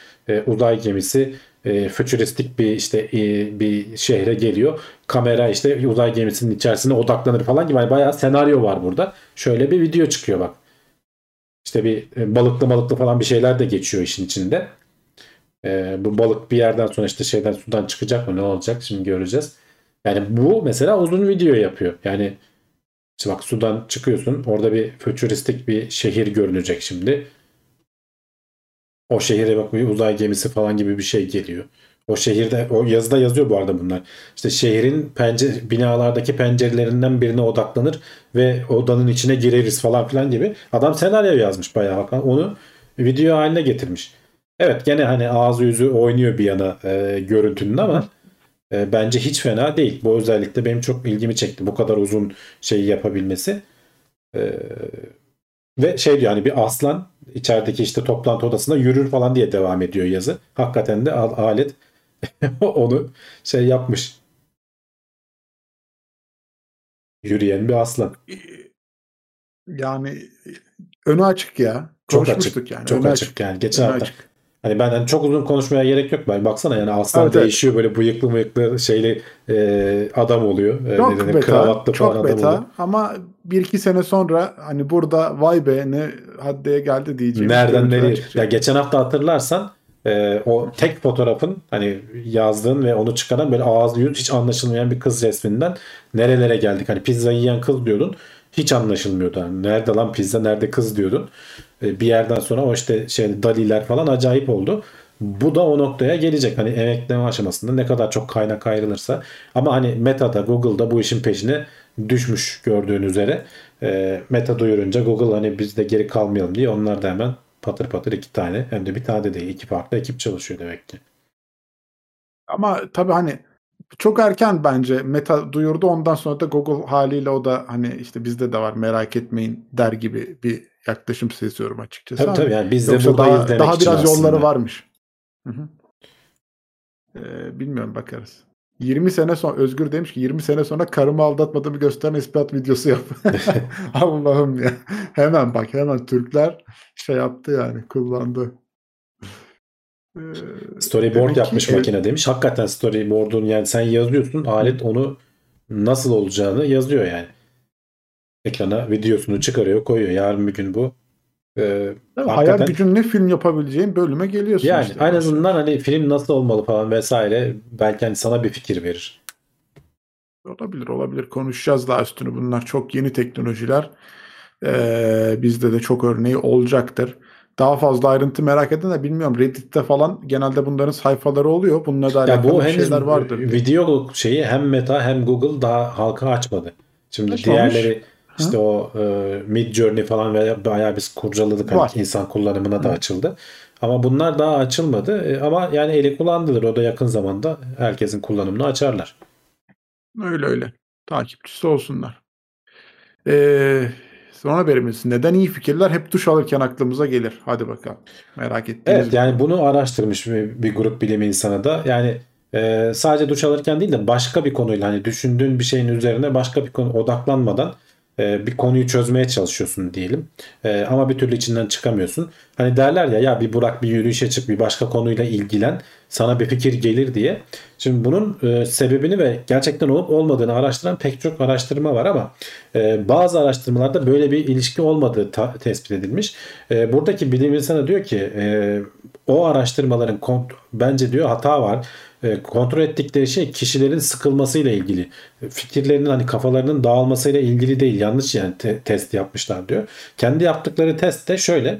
uzay gemisi fütüristik bir bir şehre geliyor. Kamera uzay gemisinin içerisine odaklanır falan gibi. Yani bayağı senaryo var burada. Şöyle bir video çıkıyor bak. İşte bir balıklı falan bir şeyler de geçiyor işin içinde. Bu balık bir yerden sonra sudan çıkacak mı, ne olacak şimdi göreceğiz. Yani bu mesela uzun video yapıyor. Yani işte bak, sudan çıkıyorsun, orada bir fütüristik bir şehir görünecek şimdi. O şehire bak, bir uzay gemisi falan gibi bir şey geliyor. O şehirde, o yazıda yazıyor bu arada bunlar. İşte şehrin binalardaki pencerelerinden birine odaklanır ve odanın içine gireriz falan filan gibi. Adam senaryo yazmış bayağı, onu video haline getirmiş. Evet, gene hani ağzı yüzü oynuyor bir yana görüntünün ama bence hiç fena değil. Bu özellikle benim çok ilgimi çekti. Bu kadar uzun şeyi yapabilmesi. Ve diyor hani bir aslan içerideki toplantı odasında yürür falan diye devam ediyor yazı. Hakikaten de alet onu yapmış. Yürüyen bir aslan. Yani önü açık ya. Çok açık. Yani. Çok açık yani. Geçen hafta. Hani ben çok uzun konuşmaya gerek yok. Baksana yani aslan değişiyor, böyle bıyıklı mıyıklı adam oluyor. Çok beta, çok beta ama 1-2 sene sonra hani burada vay be ne haddeye geldi diyeceğim. Nereden nereye? Ya geçen hafta hatırlarsan o tek fotoğrafın hani yazdığın ve onu çıkaran böyle ağız yüz hiç anlaşılmayan bir kız resminden nerelere geldik. Hani pizza yiyen kız diyordun. Hiç anlaşılmıyordu. Yani nerede lan pizza, nerede kız diyordun. Bir yerden sonra o Dali'ler falan acayip oldu. Bu da o noktaya gelecek. Hani emekleme aşamasında ne kadar çok kaynak ayrılırsa. Ama hani Meta'da, Google'da bu işin peşine düşmüş gördüğün üzere. Meta duyurunca Google hani biz de geri kalmayalım diye onlar da hemen patır patır 2 tane hem de 1 tane değil 2 farklı ekip çalışıyor demek ki. Ama tabii hani çok erken bence Meta duyurdu. Ondan sonra da Google haliyle o da hani bizde de var merak etmeyin der gibi bir yaklaşım seziyorum açıkçası. Tabii tabii yani biz de buradayız demek daha biraz aslında yolları varmış. Hı-hı. Bilmiyorum, bakarız. 20 sene sonra Özgür demiş ki 20 sene sonra karımı aldatmadığımı gösteren ispat videosu yap. Allah'ım ya. Hemen bak, hemen Türkler yaptı yani, kullandı. Storyboard yapmış makine demiş. Hakikaten storyboard'un yani sen yazıyorsun, alet onu nasıl olacağını yazıyor yani. Ekrana videosunu çıkarıyor, koyuyor. Yarın bir gün bu. Hayal gücünle film yapabileceğin bölüme geliyorsun. Yani en azından hani film nasıl olmalı falan vesaire belki hani sana bir fikir verir. Olabilir. Konuşacağız daha üstünü. Bunlar çok yeni teknolojiler. Bizde de çok örneği olacaktır. Daha fazla ayrıntı merak eden de bilmiyorum. Reddit'te falan genelde bunların sayfaları oluyor. Bununla da alakalı şeyler vardır. Video şeyi hem Meta hem Google daha halka açmadı. Şimdi diğerleri olmuş. O Mid Journey falan bayağı biz kurcaladık. Hani insan kullanımına da açıldı. Ama bunlar daha açılmadı. Ama yani eli kullandılar. O da yakın zamanda herkesin kullanımını açarlar. Öyle. Takipçisi olsunlar. Son haberimiz. Neden iyi fikirler hep duş alırken aklımıza gelir? Hadi bakalım. Merak ettiniz. Evet yani bunu araştırmış bir grup bilim insanı da. Yani sadece duş alırken değil de başka bir konuyla hani düşündüğün bir şeyin üzerine başka bir konu odaklanmadan bir konuyu çözmeye çalışıyorsun diyelim. Ama bir türlü içinden çıkamıyorsun. Hani derler ya bir bırak, bir yürüyüşe çık, bir başka konuyla ilgilen. Sana bir fikir gelir diye. Şimdi bunun sebebini ve gerçekten olup olmadığını araştıran pek çok araştırma var ama bazı araştırmalarda böyle bir ilişki olmadığı tespit edilmiş. Buradaki bilim insanı diyor ki o araştırmaların bence diyor hata var. Kontrol ettikleri şey kişilerin sıkılmasıyla ilgili. Fikirlerinin hani kafalarının dağılmasıyla ilgili değil. Yanlış yani test yapmışlar diyor. Kendi yaptıkları test de şöyle.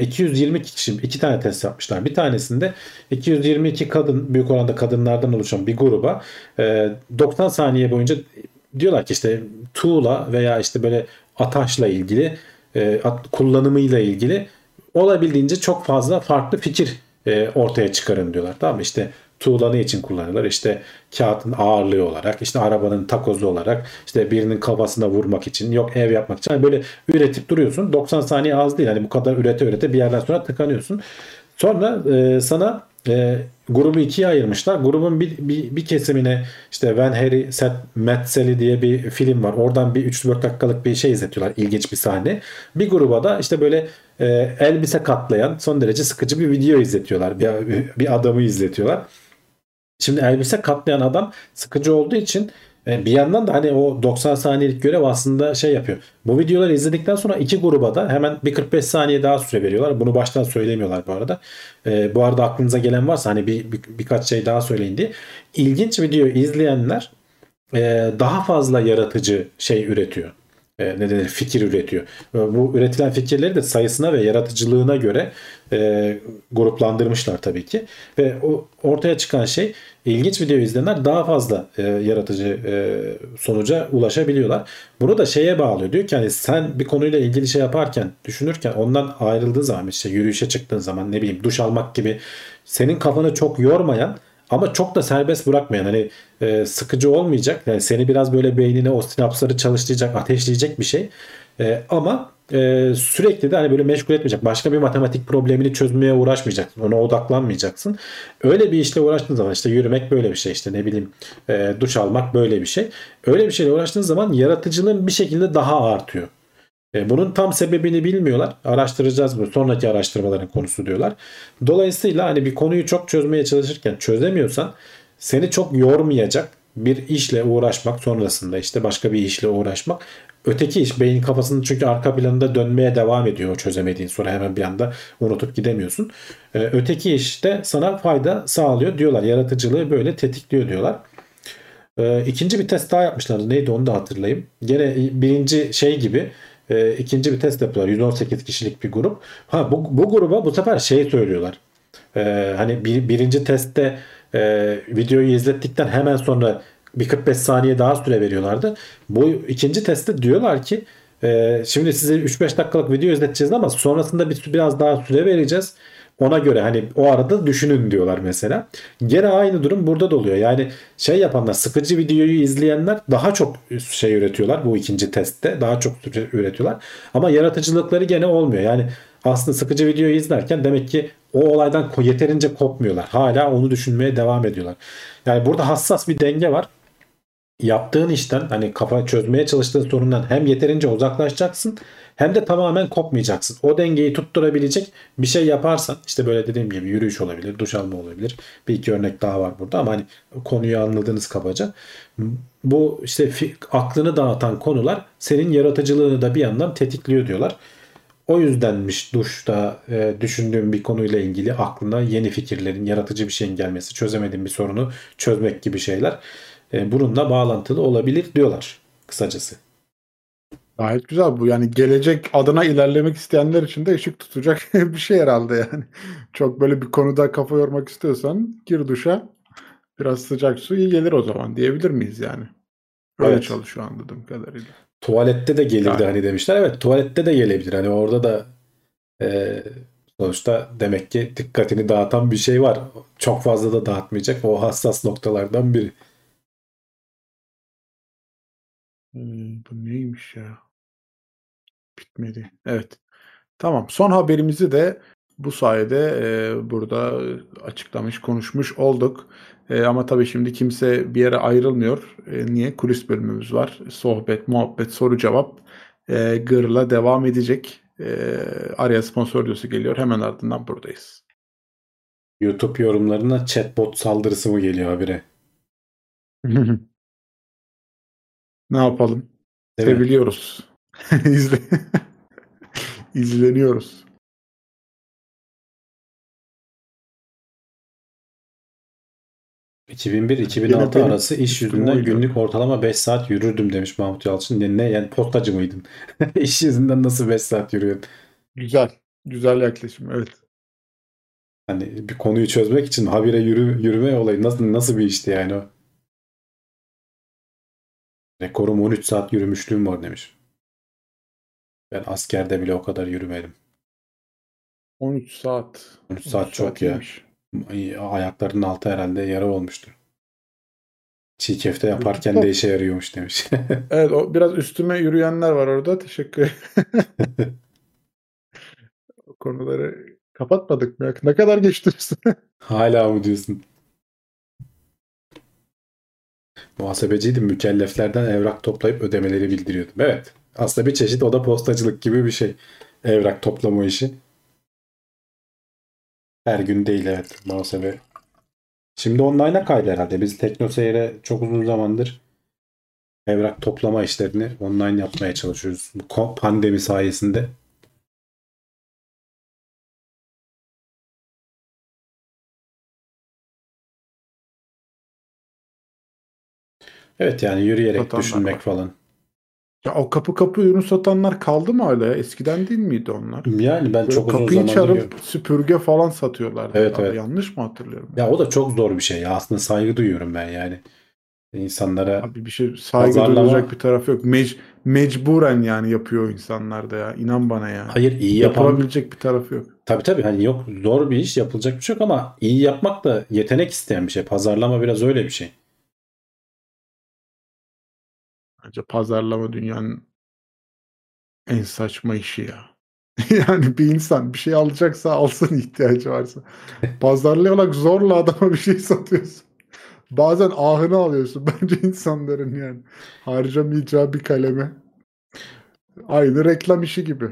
222 kişi 2 tane test yapmışlar. Bir tanesinde 222 kadın, büyük oranda kadınlardan oluşan bir gruba 90 saniye boyunca diyorlar ki tuğla veya böyle ataşla ilgili kullanımıyla ilgili olabildiğince çok fazla farklı fikir ortaya çıkarın diyorlar. Tamam mı? Tuğla ne için kullanılır? Kağıtın ağırlığı olarak, arabanın takozu olarak, birinin kafasına vurmak için, yok ev yapmak için. Yani böyle üretip duruyorsun. 90 saniye az değil. Bu kadar ürete bir yerden sonra tıkanıyorsun. Sonra sana grubu ikiye ayırmışlar. Grubun bir kesimine işte When Harry Met Sally diye bir film var. Oradan bir 3-4 dakikalık bir şey izletiyorlar. İlginç bir sahne. Bir gruba da işte böyle elbise katlayan son derece sıkıcı bir video izletiyorlar. Bir adamı izletiyorlar. Şimdi elbise katlayan adam sıkıcı olduğu için bir yandan da hani o 90 saniyelik görev aslında şey yapıyor. Bu videoları izledikten sonra iki gruba da hemen bir 45 saniye daha süre veriyorlar. Bunu baştan söylemiyorlar bu arada. Bu arada aklınıza gelen varsa hani birkaç şey daha söyleyin diye. İlginç video izleyenler daha fazla yaratıcı şey üretiyor. Ne denir? Fikir üretiyor. Bu üretilen fikirleri de sayısına ve yaratıcılığına göre gruplandırmışlar tabii ki. Ve ortaya çıkan şey, ilginç video izleyenler daha fazla yaratıcı sonuca ulaşabiliyorlar. Bunu da şeye bağlıyor. Diyor ki hani sen bir konuyla ilgili şey yaparken, düşünürken ondan ayrıldığı zaman, işte yürüyüşe çıktığın zaman, ne bileyim duş almak gibi senin kafanı çok yormayan ama çok da serbest bırakmayan, hani sıkıcı olmayacak, yani seni biraz böyle beynine o sinapsları çalıştıracak, ateşleyecek bir şey ama sürekli de hani böyle meşgul etmeyecek, başka bir matematik problemini çözmeye uğraşmayacaksın, ona odaklanmayacaksın. Öyle bir işle uğraştığın zaman, işte yürümek böyle bir şey, işte ne bileyim duş almak böyle bir şey, öyle bir şeyle uğraştığın zaman yaratıcılığın bir şekilde daha artıyor. Bunun tam sebebini bilmiyorlar. Araştıracağız, bu sonraki araştırmaların konusu diyorlar. Dolayısıyla hani bir konuyu çok çözmeye çalışırken çözemiyorsan, seni çok yormayacak bir işle uğraşmak, sonrasında işte başka bir işle uğraşmak. Öteki iş beyin kafasının çünkü arka planında dönmeye devam ediyor, o çözemediğin, sonra hemen bir anda unutup gidemiyorsun. Öteki işte sana fayda sağlıyor diyorlar. Yaratıcılığı böyle tetikliyor diyorlar. İkinci bir test daha yapmışlar. Neydi onu da hatırlayayım. Gene birinci şey gibi. İkinci bir test yapıyorlar. 118 kişilik bir grup. Bu gruba bu sefer şey söylüyorlar. Hani birinci testte videoyu izlettikten hemen sonra bir 45 saniye daha süre veriyorlardı. Bu ikinci testte diyorlar ki şimdi size 3-5 dakikalık video izleteceğiz ama sonrasında biraz daha süre vereceğiz. Ona göre hani o arada düşünün diyorlar mesela. Gene aynı durum burada da oluyor. Yani şey yapanlar, sıkıcı videoyu izleyenler daha çok şey üretiyorlar bu ikinci testte. Daha çok üretiyorlar. Ama yaratıcılıkları gene olmuyor. Yani aslında sıkıcı videoyu izlerken demek ki o olaydan yeterince kopmuyorlar. Hala onu düşünmeye devam ediyorlar. Yani burada hassas bir denge var. Yaptığın işten, hani kafa çözmeye çalıştığın sorundan hem yeterince uzaklaşacaksın hem de tamamen kopmayacaksın. O dengeyi tutturabilecek bir şey yaparsan, işte böyle dediğim gibi yürüyüş olabilir, duş alma olabilir. Bir iki örnek daha var burada ama hani konuyu anladınız kabaca. Bu işte aklını dağıtan konular senin yaratıcılığını da bir yandan tetikliyor diyorlar. O yüzdenmiş duşta düşündüğüm bir konuyla ilgili aklına yeni fikirlerin, yaratıcı bir şeyin gelmesi, çözemediğin bir sorunu çözmek gibi şeyler bununla bağlantılı olabilir diyorlar kısacası. Gayet güzel bu. Yani gelecek adına ilerlemek isteyenler için de ışık tutacak bir şey herhalde yani. Çok böyle bir konuda kafa yormak istiyorsan gir duşa, biraz sıcak su iyi gelir o zaman diyebilir miyiz yani? Öyle evet. Çalışıyor anladığım kadarıyla. Tuvalette de gelirdi yani. Hani demişler. Evet, tuvalette de gelebilir. Hani orada da sonuçta demek ki dikkatini dağıtan bir şey var. Çok fazla da dağıtmayacak. O hassas noktalardan biri. Bu neymiş ya? Bitmedi. Evet. Tamam. Son haberimizi de bu sayede burada açıklamış, konuşmuş olduk. Ama tabii şimdi kimse bir yere ayrılmıyor. Niye? Kulis bölümümüz var. Sohbet, muhabbet, soru cevap gırla devam edecek. Araya sponsor videosu geliyor. Hemen ardından buradayız. YouTube yorumlarına chatbot saldırısı mı geliyor habire? Ne yapalım? Evet. Seviliyoruz. İzleniyoruz. ...2001-2006 arası iş yüzünden günlük ortalama 5 saat yürürdüm demiş Mahmut Yalçın. Ne yani, postacı mıydın? İş yüzünden nasıl 5 saat yürüyordun? Güzel. Güzel yaklaşım. Evet. Hani bir konuyu çözmek için habire yürüme olayı nasıl bir işti yani o? Rekorum 13 saat yürümüşlüğüm var demiş. Ben askerde bile o kadar yürümedim. 13 saat çok ya. Ayaklarının altı herhalde yara olmuştu. Çiğ köfte yaparken de işe yarıyormuş demiş. Evet, o biraz üstüme yürüyenler var orada. Teşekkür. O konuları Kapatmadık mı? Ne kadar geçti üstüne? Hala mı diyorsun? Muhasebeciydim. Mükelleflerden evrak toplayıp ödemeleri bildiriyordum. Evet. Aslında bir çeşit o da postacılık gibi bir şey. Evrak toplama işi. Her gün değil evet muhasebe. Şimdi online'a kaydı herhalde. Biz Tekno Seyir'e çok uzun zamandır evrak toplama işlerini online yapmaya çalışıyoruz. Pandemi sayesinde. Evet yani yürüyerek satanlar düşünmek var falan. Ya o kapı ürün satanlar kaldı mı hala? Eskiden değil miydi onlar? Yani ben böyle çok uzun zamandır çarıp süpürge falan satıyorlardı. Evet, evet. Yanlış mı hatırlıyorum? Ya o da çok zor bir şey. Ya aslında saygı duyuyorum ben yani. İnsanlara abi bir şey saygı duyulacak bir tarafı yok. Mecburen yani yapıyor insanlar da ya. İnan bana ya. Hayır iyi yapabilecek bir tarafı yok. Tabii tabii hani yok zor bir iş yapılacak bir şey yok ama iyi yapmak da yetenek isteyen bir şey. Pazarlama biraz öyle bir şey. Bence pazarlama dünyanın en saçma işi ya. Yani bir insan bir şey alacaksa alsın ihtiyacı varsa. Pazarlayarak zorla adama bir şey satıyorsun. Bazen ahını alıyorsun bence insanların yani. Harcamayacağı bir kaleme. Aynı reklam işi gibi.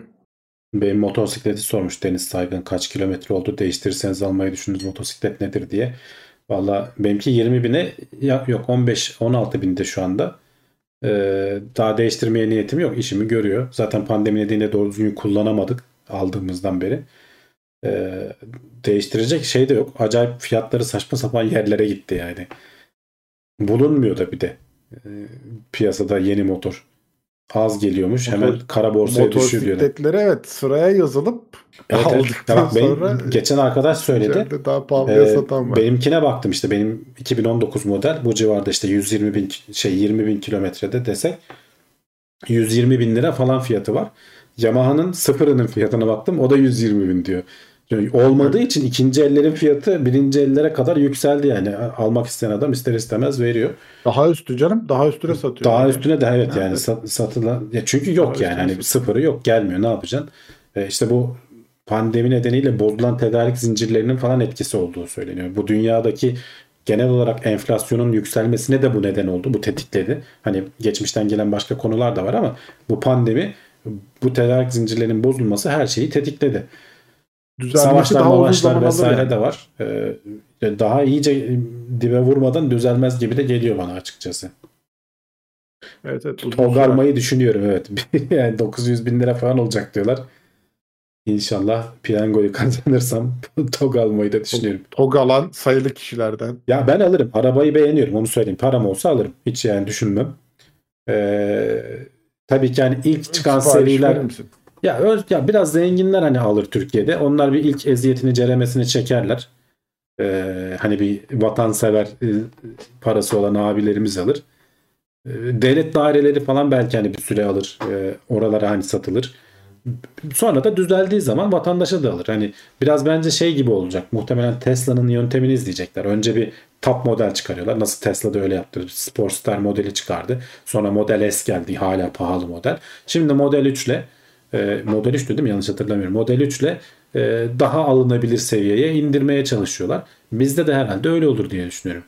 Benim motosikleti sormuş Deniz Saygın. Kaç kilometre oldu değiştirirseniz almayı düşündüğünüz motosiklet nedir diye. Valla benimki 20.000'e yok 16.000'de şu anda. Daha değiştirmeye niyetim yok. İşimi görüyor. Zaten pandemi nedeniyle doğru düzgün kullanamadık aldığımızdan beri. Değiştirecek şey de yok. Acayip fiyatları saçma sapan yerlere gitti yani. Bulunmuyor da bir de. Piyasada yeni motor. Az geliyormuş. Hemen kara borsaya düşüyor diyorlar. Motosikletleri evet sıraya yazılıp evet, aldıktan evet. Sonra geçen arkadaş söyledi. Daha pahalıya satan var. Benimkine baktım işte. Benim 2019 model. Bu civarda işte 20 bin kilometrede desek 120.000 lira falan fiyatı var. Yamaha'nın sıfırının fiyatına baktım. O da 120.000 diyor. Yani olmadığı için ikinci ellerin fiyatı birinci ellere kadar yükseldi yani. Almak isteyen adam ister istemez veriyor. Daha üstü canım. Daha üstüne satıyor. Daha yani. Üstüne de evet yani satılan. Ya çünkü yok daha yani. Hani sıfırı yok. Gelmiyor. Ne yapacaksın? İşte bu pandemi nedeniyle bozulan tedarik zincirlerinin falan etkisi olduğu söyleniyor. Bu dünyadaki genel olarak enflasyonun yükselmesine de bu neden oldu. Bu tetikledi. Hani geçmişten gelen başka konular da var ama bu pandemi bu tedarik zincirlerinin bozulması her şeyi tetikledi. Savaşlar vesaire yani. De var. Daha iyice dibe vurmadan düzelmez gibi de geliyor bana açıkçası. Evet, evet, toparlamayı düşünüyorum evet. Yani 900.000 lira falan olacak diyorlar. İnşallah piyangoyu kazanırsam TOG almayı da düşünüyorum. TOG alan sayılı kişilerden. Ya ben alırım. Arabayı beğeniyorum. Onu söyleyeyim. Param olsa alırım. Hiç yani düşünmem. Tabii ki yani ilk çıkan seriler ya biraz zenginler hani alır Türkiye'de. Onlar bir ilk eziyetini ceremesini çekerler. Hani bir vatansever parası olan abilerimiz alır. Devlet daireleri falan belki hani bir süre alır. Oralara hani satılır. Sonra da düzeldiği zaman vatandaşa da alır. Hani biraz bence şey gibi olacak. Muhtemelen Tesla'nın yöntemini izleyecekler. Önce bir top model çıkarıyorlar. Nasıl Tesla'da öyle yaptı. Sportster modeli çıkardı. Sonra Model S geldi. Hala pahalı model. Şimdi Model 3 ile Model 3 değil mi? Yanlış hatırlamıyorum. Model 3 ile daha alınabilir seviyeye indirmeye çalışıyorlar. Bizde de herhalde öyle olur diye düşünüyorum.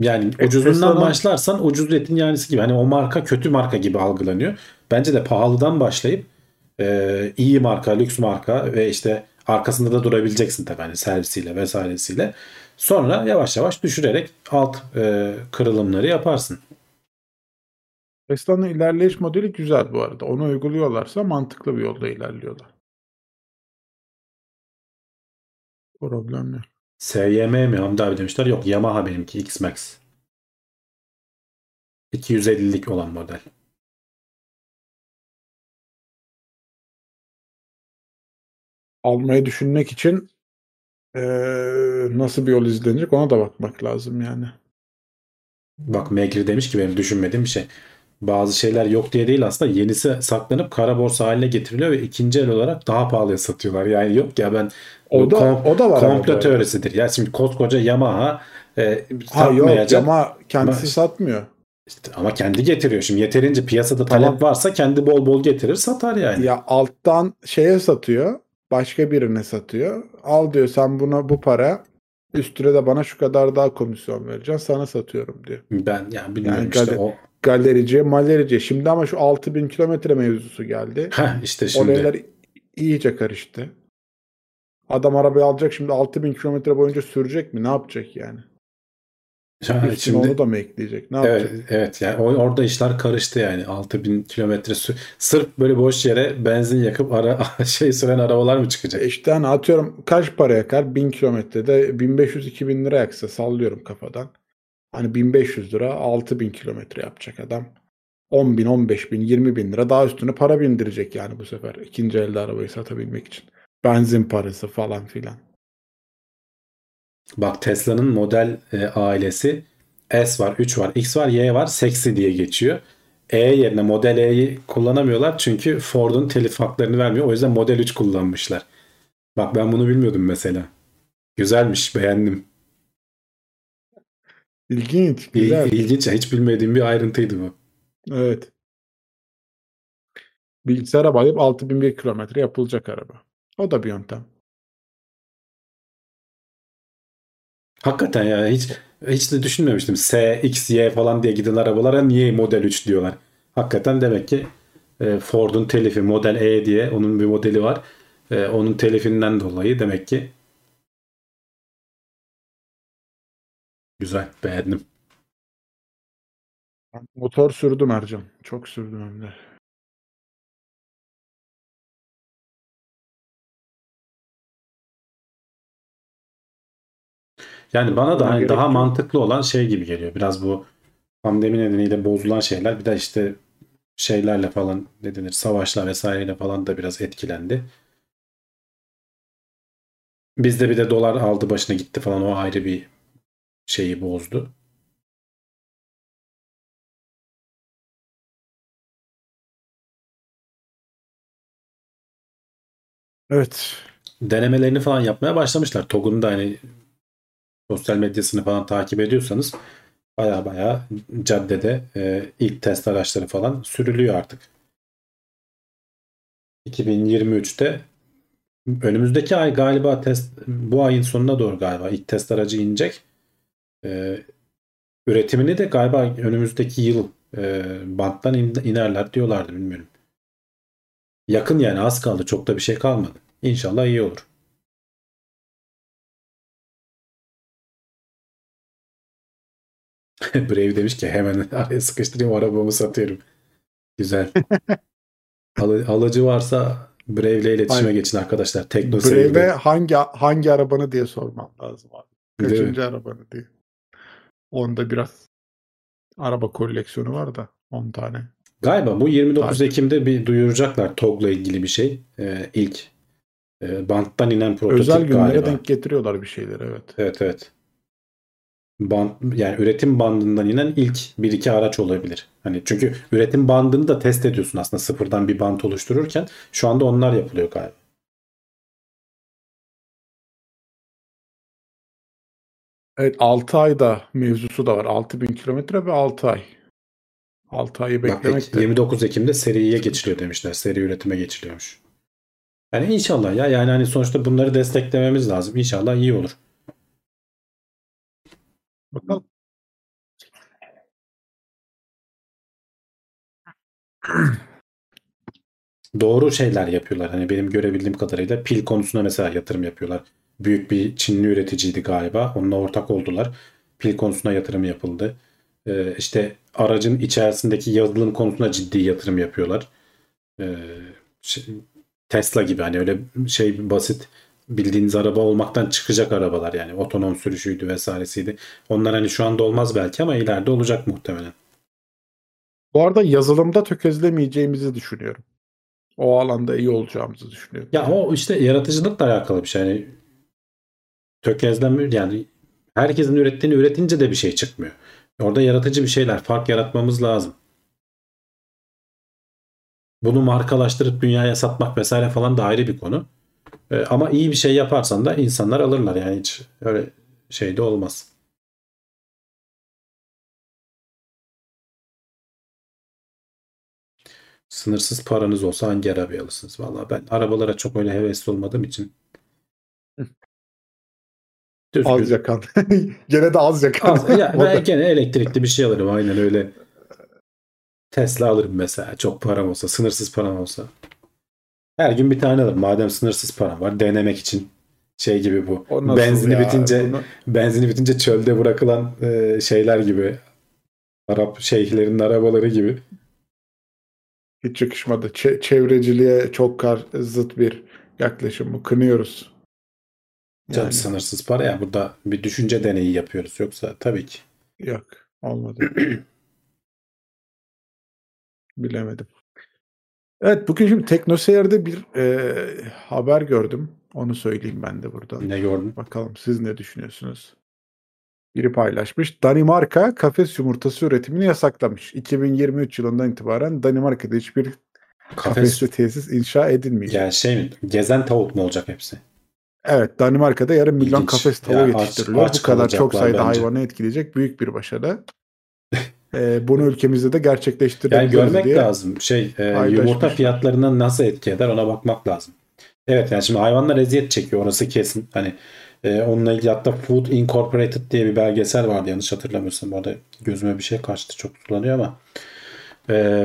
Yani ucuzundan başlarsan ucuz etin yanisi gibi. Hani o marka kötü marka gibi algılanıyor. Bence de pahalıdan başlayıp iyi marka, lüks marka ve işte arkasında da durabileceksin tabii hani servisiyle vesairesiyle. Sonra yavaş yavaş düşürerek alt kırılımları yaparsın. Tesla'nın ilerleyiş modeli güzel bu arada. Onu uyguluyorlarsa mantıklı bir yolda ilerliyorlar. Problem yok. SYM mi? Hamdi abi demişler. Yok Yamaha benimki. X-Max. 250'lik olan model. Almayı düşünmek için nasıl bir yol izlenecek ona da bakmak lazım yani. Bak Megri demiş ki benim düşünmediğim bir şey. Bazı şeyler yok diye değil aslında yenisi saklanıp kara borsa haline getiriliyor ve ikinci el olarak daha pahalıya satıyorlar. Yani yok ya ben o da var komplo teorisidir. Ya şimdi koskoca Yamaha satmayacak. Yok Yamaha kendisi satmıyor. İşte ama kendi getiriyor. Şimdi yeterince piyasada talep varsa kendi bol bol getirir, satar yani. Ya alttan şeye satıyor, başka birine satıyor. Al diyor sen buna bu para, üstüne de bana şu kadar daha komisyon vereceksin, sana satıyorum diyor. Ben yani bilmiyorum yani işte o. Galericiye, malerici. Şimdi ama şu 6000 kilometre mevzusu geldi. Heh, işte şimdi. Olaylar iyice karıştı. Adam arabayı alacak şimdi 6000 kilometre boyunca sürecek mi? Ne yapacak yani? Ha, şimdi onu da mı ekleyecek? Ne evet, yapacak? Evet yani orada işler karıştı yani. 6000 kilometre sırf böyle boş yere benzin yakıp süren arabalar mı çıkacak? İşte hani atıyorum kaç para yakar? 1000 kilometrede 1500-2000 lira yaksa sallıyorum kafadan. Hani 1500 lira 6000 kilometre yapacak adam. 10.000, 15.000, 20.000 lira daha üstüne para bindirecek yani bu sefer. İkinci elde arabayı satabilmek için. Benzin parası falan filan. Bak Tesla'nın model ailesi S var, 3 var, X var, Y var, 8 diye geçiyor. E yerine Model E'yi kullanamıyorlar çünkü Ford'un telif haklarını vermiyor. O yüzden Model 3 kullanmışlar. Bak ben bunu bilmiyordum mesela. Güzelmiş, beğendim. İlginç. İlginç. Hiç bilmediğim bir ayrıntıydı bu. Evet. Bilgisayara bağlayıp 6001 kilometre yapılacak araba. O da bir yöntem. Hakikaten ya hiç de düşünmemiştim. S, X, Y falan diye giden arabalara niye Model 3 diyorlar? Hakikaten demek ki Ford'un telifi Model E diye onun bir modeli var. Onun telifinden dolayı demek ki. Güzel, beğendim. Motor sürdüm Ercan. Çok sürdüm hem de. Yani bana da hani daha mantıklı olan şey gibi geliyor. Biraz bu pandemi nedeniyle bozulan şeyler. Bir de işte şeylerle falan ne denir? Savaşla vesaireyle falan da biraz etkilendi. Bizde bir de dolar aldı başına gitti falan, o ayrı bir şeyi bozdu. Evet. Denemelerini falan yapmaya başlamışlar. TOG'un da hani sosyal medyasını falan takip ediyorsanız baya caddede ilk test araçları falan sürülüyor artık. 2023'te önümüzdeki ay galiba bu ayın sonuna doğru galiba ilk test aracı inecek. Üretimini de galiba önümüzdeki yıl banttan inerler diyorlardı, bilmiyorum. Yakın yani, az kaldı, çok da bir şey kalmadı. İnşallah iyi olur. Brave demiş ki hemen araya sıkıştırayım, arabamı satıyorum. Güzel. Alıcı varsa Brave'le iletişime geçin arkadaşlar. Tekno Seyir'de. Brave'e hangi arabanı diye sormam lazım abi. Kaçıncı arabanı diye. Onda biraz araba koleksiyonu var da 10 tane. Galiba bu 29 Ekim'de bir duyuracaklar TOG'la ilgili bir şey. İlk banttan inen prototip özel galiba. Özel günlere denk getiriyorlar bir şeyleri, evet. Evet. Yani üretim bandından inen ilk 1-2 araç olabilir. Hani çünkü üretim bandını da test ediyorsun aslında sıfırdan bir bant oluştururken. Şu anda onlar yapılıyor galiba. Evet, 6 ayda mevzusu da var. 6000 kilometre ve 6 ay. 6 ayı beklemek. 29 Ekim'de seriye geçiliyor demişler. Seri üretime geçiliyormuş. Yani inşallah ya, yani hani sonuçta bunları desteklememiz lazım. İnşallah iyi olur. Bakalım. Doğru şeyler yapıyorlar. Hani benim görebildiğim kadarıyla pil konusuna mesela yatırım yapıyorlar. Büyük bir Çinli üreticiydi galiba. Onunla ortak oldular. Pil konusuna yatırım yapıldı. İşte aracın içerisindeki yazılım konusuna ciddi yatırım yapıyorlar. Tesla gibi hani öyle şey basit bildiğiniz araba olmaktan çıkacak arabalar yani. Otonom sürüşüydü vesairesiydi. Onlar hani şu anda olmaz belki ama ileride olacak muhtemelen. Bu arada yazılımda tökezlemeyeceğimizi düşünüyorum. O alanda iyi olacağımızı düşünüyorum. Ya o işte yaratıcılıkla alakalı bir şey. Yani tökezlenme yani herkesin ürettiğini üretince de bir şey çıkmıyor. Orada yaratıcı bir şeyler, fark yaratmamız lazım. Bunu markalaştırıp dünyaya satmak vesaire falan da ayrı bir konu. Ama iyi bir şey yaparsan da insanlar alırlar yani, hiç öyle şey de olmaz. Sınırsız paranız olsa hangi arabayı alırsınız? Vallahi ben arabalara çok öyle hevesli olmadığım için. Az yakan. Gene de az yakan. Ben gene elektrikli bir şey alırım. Aynen öyle. Tesla alırım mesela. Çok param olsa. Sınırsız param olsa. Her gün bir tane alırım. Madem sınırsız param var. Denemek için. Şey gibi bu. Benzini bitince çölde bırakılan şeyler gibi. Arap şeyhlerinin arabaları gibi. Hiç yakışmadı. Çevreciliğe çok zıt bir yaklaşım. Bu kınıyoruz. Yani. Sınırsız para ya. Burada bir düşünce deneyi yapıyoruz. Yoksa tabii ki. Yok. Olmadı. Bilemedim. Evet. Bugün şimdi Tekno Seyir'de bir haber gördüm. Onu söyleyeyim ben de burada. Ne gördün? Bakalım siz ne düşünüyorsunuz? Biri paylaşmış. Danimarka kafes yumurtası üretimini yasaklamış. 2023 yılından itibaren Danimarka'da hiçbir kafesli tesis inşa edilmeyecek. Yani şey mi? Gezen tavuk mu olacak hepsi? Evet. Danimarka'da yarım milyon kafes tavuğu yetiştiriliyor. Bu kadar çok sayıda hayvanı etkileyecek büyük bir başarı. Bunu ülkemizde de gerçekleştirdik. Yani görmek lazım. Yumurta fiyatlarına nasıl etki eder ona bakmak lazım. Evet yani şimdi hayvanlar eziyet çekiyor. Orası kesin. Hani onunla ilgili hatta Food Incorporated diye bir belgesel vardı yanlış hatırlamıyorsam. Bu arada gözüme bir şey kaçtı çok kullanıyor ama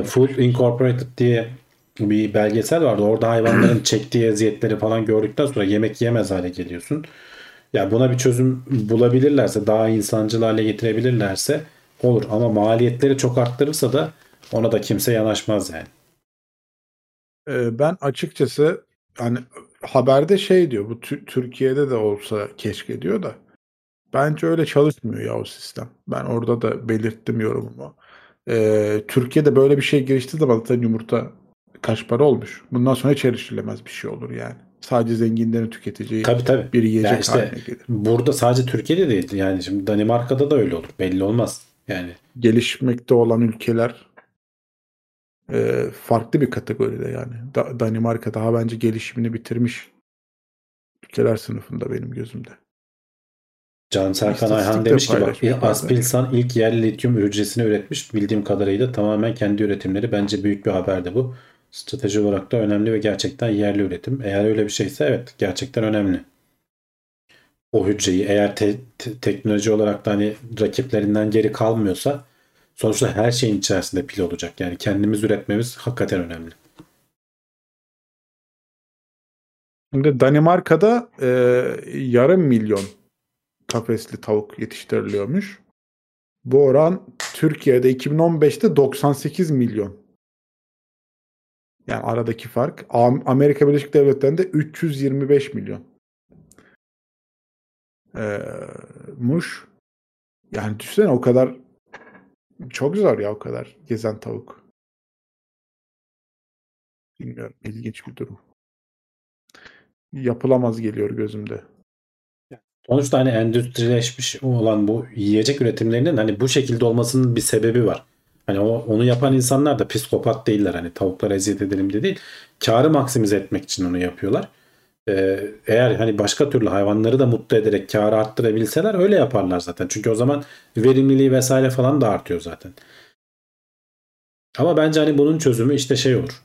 Food Incorporated diye bir belgesel vardı. Orada hayvanların çektiği eziyetleri falan gördükten sonra yemek yemez hale geliyorsun. Ya buna bir çözüm bulabilirlerse daha insancıl hale getirebilirlerse olur ama maliyetleri çok arttırırsa da ona da kimse yanaşmaz yani. Ben açıkçası yani haberde şey diyor bu Türkiye'de de olsa keşke diyor da bence öyle çalışmıyor ya o sistem. Ben orada da belirttim yorumumu. Türkiye'de böyle bir şey girişti de balıktan yumurta kaç para olmuş. Bundan sonra hiç erişilemez bir şey olur yani. Sadece zenginlerin tüketeceği tabii. Bir yiyecek yani işte haline gelir. Burada sadece Türkiye'de değil yani şimdi Danimarka'da da öyle olur. Belli olmaz yani. Gelişmekte olan ülkeler farklı bir kategoride yani. Danimarka daha bence gelişimini bitirmiş ülkeler sınıfında benim gözümde. Can Serkan Ayhan demiş ki bak Aspilsan ilk yerli lityum hücresini üretmiş. Bildiğim kadarıyla tamamen kendi üretimleri. Bence büyük bir haberdi bu. Strateji olarak da önemli ve gerçekten yerli üretim. Eğer öyle bir şeyse evet gerçekten önemli. O hücreyi eğer teknoloji olarak da hani rakiplerinden geri kalmıyorsa sonuçta her şeyin içerisinde pil olacak. Yani kendimiz üretmemiz hakikaten önemli. Şimdi Danimarka'da yarım milyon kafesli tavuk yetiştiriliyormuş. Bu oran Türkiye'de 2015'te 98 milyon. Yani aradaki fark. Amerika Birleşik Devletleri'nde 325 milyon. Muş. Yani düşünsene o kadar çok zor ya o kadar gezen tavuk. Bilmiyorum. İlginç bir durum. Yapılamaz geliyor gözümde. Sonuçta hani endüstrileşmiş olan bu yiyecek üretimlerinin hani bu şekilde olmasının bir sebebi var. Hani onu yapan insanlar da psikopat değiller. Hani tavuklara eziyet edelim diye değil. Kârı maksimize etmek için onu yapıyorlar. Eğer hani başka türlü hayvanları da mutlu ederek kârı arttırabilseler öyle yaparlar zaten. Çünkü o zaman verimliliği vesaire falan da artıyor zaten. Ama bence hani bunun çözümü işte şey olur.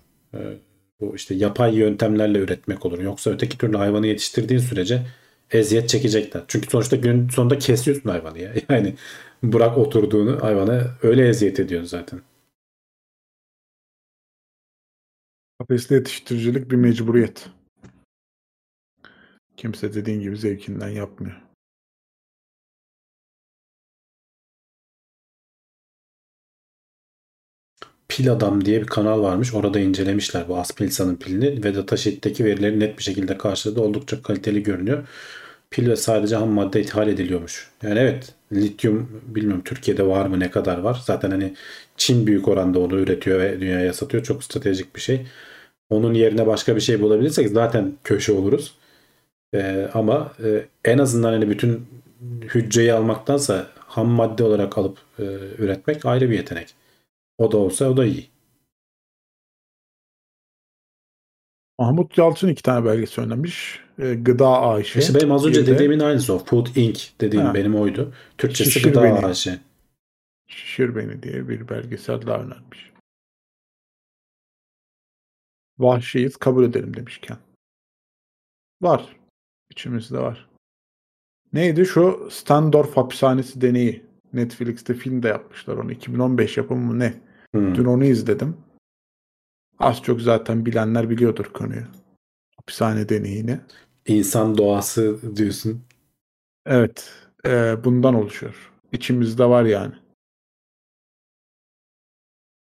Bu işte yapay yöntemlerle üretmek olur. Yoksa öteki türlü hayvanı yetiştirdiğin sürece eziyet çekecekler. Çünkü sonuçta günün sonunda kesiyorsun hayvanı ya. Yani bırak oturduğunu hayvana öyle eziyet ediyorsun zaten. Kafesli yetiştiricilik bir mecburiyet. Kimse dediğin gibi zevkinden yapmıyor. Pil Adam diye bir kanal varmış. Orada incelemişler bu Aspilsan'ın pilini ve datasheet'teki verileri net bir şekilde karşıladı. Oldukça kaliteli görünüyor. Pil ve sadece ham madde ithal ediliyormuş. Yani evet lityum bilmiyorum Türkiye'de var mı ne kadar var. Zaten hani Çin büyük oranda onu üretiyor ve dünyaya satıyor. Çok stratejik bir şey. Onun yerine başka bir şey bulabilirsek zaten köşe oluruz. Ama en azından hani bütün hücreyi almaktansa ham madde olarak alıp üretmek ayrı bir yetenek. O da olsa o da iyi. Mahmut Yalçın 2 tane belgesi önermiş. Gıda Ayşe. İşte benim az önce dediğimin aynısı o. Food Inc. dediğim benim oydu. Türkçesi Şişir Gıda Beni. Ayşe. Şişir Beni diye bir belgesel daha önermiş. Vahşiyiz kabul edelim demişken. Var. İçimizde var. Neydi şu Stendorf hapishanesi deneyi? Netflix'te film de yapmışlar onu. 2015 yapımı mı ne? Dün onu izledim. Az çok zaten bilenler biliyordur konuyu. Hapishane deneyini. İnsan doğası diyorsun. Evet. Bundan oluşuyor. İçimizde var yani.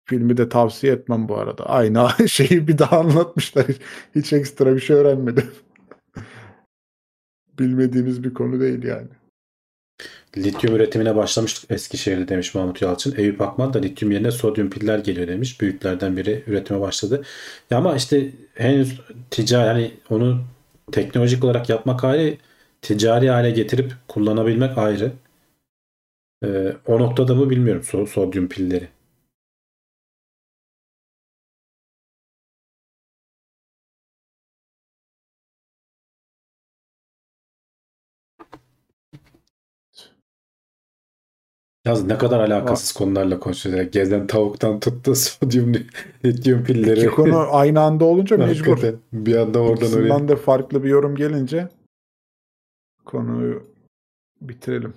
Filmi de tavsiye etmem bu arada. Aynı şeyi bir daha anlatmışlar. Hiç ekstra bir şey öğrenmedim. Bilmediğimiz bir konu değil yani. Lityum üretimine başlamıştık Eskişehir'de demiş Mahmut Yalçın. Eyüp Akman da lityum yerine sodyum piller geliyor demiş. Büyüklerden biri üretime başladı. Ya ama işte henüz ticari, yani onu teknolojik olarak yapmak ayrı, ticari hale getirip kullanabilmek ayrı. O noktada mı bilmiyorum sodyum pilleri. Yalnız ne kadar alakasız konularla konuşuyoruz. Gezen tavuktan tuttu sodyum, lityum pilleri. İki konu aynı anda olunca mecbur. Bir anda oradan öyle. İkisinden de farklı bir yorum gelince konuyu bitirelim.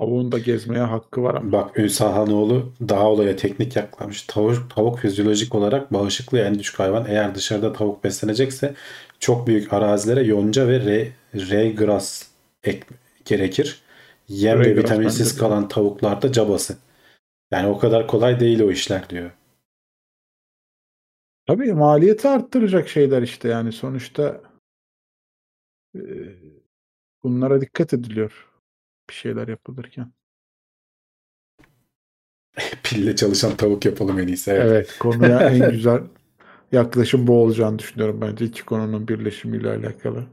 Tavuğun da gezmeye hakkı var ama. Bak Ünsal Hanoğlu daha olaya teknik yaklaşmış. Tavuk fizyolojik olarak bağışıklığı en düşük hayvan. Eğer dışarıda tavuk beslenecekse çok büyük arazilere yonca ve regras gerekir. Yem ve vitaminsiz kalan tavuklarda cabası. Yani o kadar kolay değil o işler diyor. Tabii maliyeti arttıracak şeyler işte yani sonuçta bunlara dikkat ediliyor. Bir şeyler yapılırken. Pille çalışan tavuk yapalım en iyisi. Evet, evet konuya en güzel yaklaşım bu olacağını düşünüyorum bence. İki konunun birleşimiyle alakalı.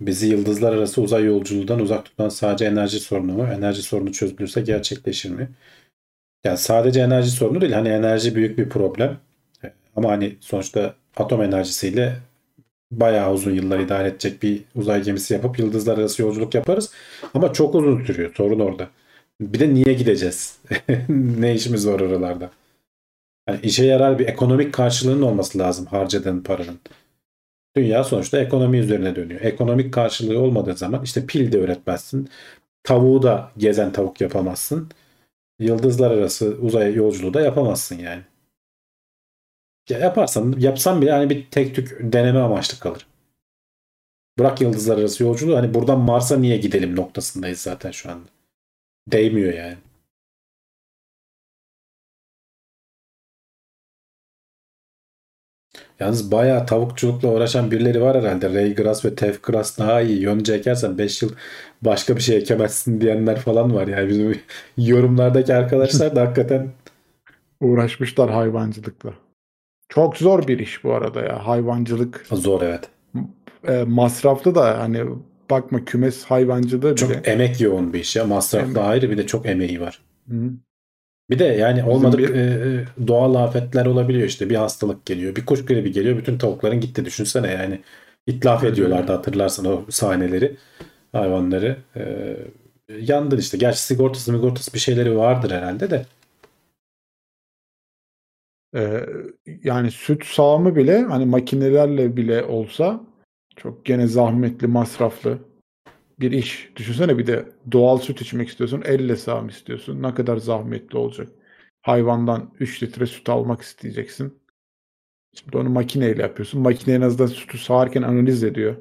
Bizi yıldızlar arası uzay yolculuğundan uzak tutan sadece enerji sorunu mu? Enerji sorunu çözülürse gerçekleşir mi? Yani sadece enerji sorunu değil. Hani enerji büyük bir problem. Ama hani sonuçta atom enerjisiyle bayağı uzun yıllar idare edecek bir uzay gemisi yapıp yıldızlar arası yolculuk yaparız. Ama çok uzun sürüyor. Sorun orada. Bir de niye gideceğiz? Ne işimiz var oralarda? Yani işe yarar bir ekonomik karşılığının olması lazım harcadığın paranın. Dünya sonuçta ekonomi üzerine dönüyor. Ekonomik karşılığı olmadığı zaman işte pil de üretmezsin. Tavuğu da gezen tavuk yapamazsın. Yıldızlar arası uzay yolculuğu da yapamazsın yani. Ya yapsan bile hani bir tek tük deneme amaçlı kalır. Bırak yıldızlar arası yolculuğu, hani buradan Mars'a niye gidelim noktasındayız zaten şu anda. Değmiyor yani. Yalnız bayağı tavukçulukla uğraşan birileri var herhalde. Raygras ve Tefgras daha iyi. Yonca ekersen 5 yıl başka bir şey ekemezsin diyenler falan var. Yani bizim yorumlardaki arkadaşlar da hakikaten uğraşmışlar hayvancılıkla. Çok zor bir iş bu arada ya. Hayvancılık. Zor evet. Masraflı da hani bakma kümes hayvancılığı çok bile. Çok emek yoğun bir iş ya. Masraflı ayrı bir de çok emeği var. Hı. Bir de yani olmadık doğal afetler olabiliyor işte. Bir hastalık geliyor. Bir kuş gribi geliyor. Bütün tavukların gitti. Düşünsene yani. İtlaf ediyorlardı hatırlarsan o sahneleri. Hayvanları. Yandın işte. Gerçi sigortası bir şeyleri vardır herhalde de. Yani süt sağımı bile hani makinelerle bile olsa çok gene zahmetli masraflı bir iş. Düşünsene bir de doğal süt içmek istiyorsun, elle sağım istiyorsun. Ne kadar zahmetli olacak. Hayvandan 3 litre süt almak isteyeceksin. Şimdi onu makineyle yapıyorsun. Makine en azından sütü sağarken analiz ediyor.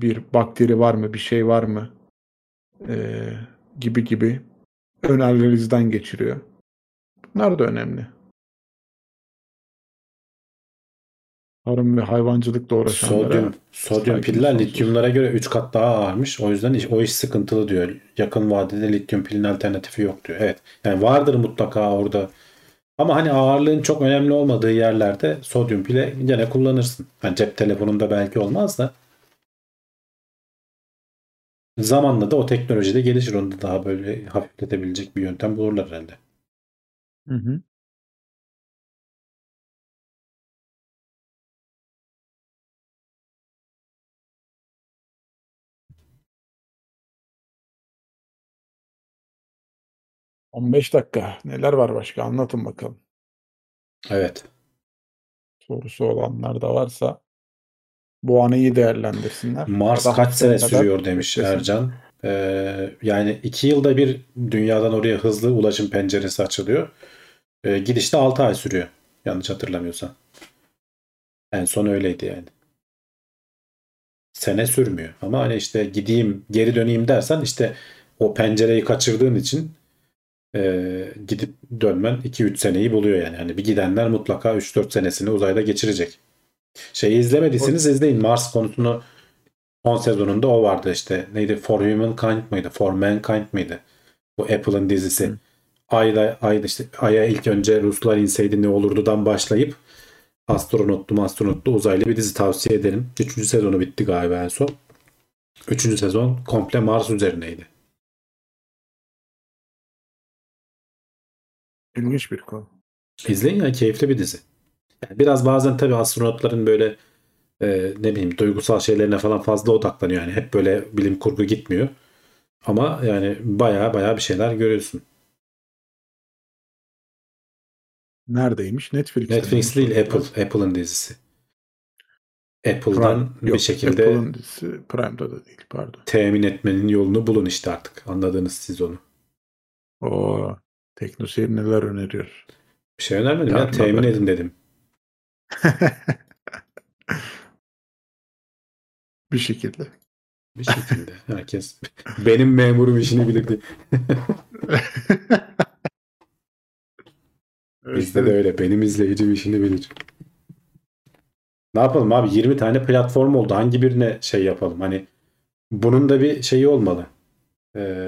Bir bakteri var mı, bir şey var mı gibi ön analizden geçiriyor. Bunlar da önemli. Tarım ve hayvancılıkla uğraşanlara. Sodyum piller lityumlara göre 3 kat daha ağırmış. O yüzden o iş sıkıntılı diyor. Yakın vadede lityum pilin alternatifi yok diyor. Evet. Yani vardır mutlaka orada. Ama hani ağırlığın çok önemli olmadığı yerlerde sodyum pile gene kullanırsın. Yani cep telefonunda belki olmaz da. Zamanla da o teknoloji de gelişir. Onu da daha böyle hafifletebilecek bir yöntem bulurlar herhalde. Hı hı. 15 dakika. Neler var başka? Anlatın bakalım. Evet. Sorusu olanlar da varsa bu anı iyi değerlendirsinler. Mars daha kaç sene sürüyor demiş Ercan. Yani 2 yılda bir dünyadan oraya hızlı ulaşım penceresi açılıyor. Gidişte 6 ay sürüyor. Yanlış hatırlamıyorsam. En son öyleydi yani. Sene sürmüyor. Ama hani işte gideyim geri döneyim dersen işte o pencereyi kaçırdığın için gidip dönmen 2-3 seneyi buluyor yani. Hani bir gidenler mutlaka 3-4 senesini uzayda geçirecek. Şeyi izlemediyseniz izleyin. Mars konusunu son sezonunda o vardı işte. Neydi? For Humankind mıydı? For Mankind mıydı? Bu Apple'ın dizisi. Hı. Ayda işte Ay'a ilk önce Ruslar inseydi ne olurdu'dan başlayıp astronotlu uzaylı bir dizi tavsiye ederim. 3. sezonu bitti galiba en son. 3. sezon komple Mars üzerineydi. İlginç bir konu. İzleyin ya, keyifli bir dizi. Yani biraz bazen tabii astronotların böyle ne bileyim duygusal şeylerine falan fazla odaklanıyor. Yani hep böyle bilim kurgu gitmiyor. Ama yani baya bir şeyler görüyorsun. Neredeymiş? Netflix değil, Apple. Apple'ın dizisi. Apple'dan Prime, bir yok, şekilde Apple'ın dizisi Prime'da da değil, pardon. Temin etmenin yolunu bulun işte artık. Anladınız siz onu. Oo. Tekno Seyir neler öneriyor? Bir şey önermedim. Ben temin edin dedim. Bir şekilde. Bir şekilde. Herkes benim memurum işini bilirdi. Bizde de öyle. Benim izleyicim işini bilir. Ne yapalım abi? 20 tane platform oldu. Hangi birine şey yapalım? Hani bunun da bir şeyi olmalı.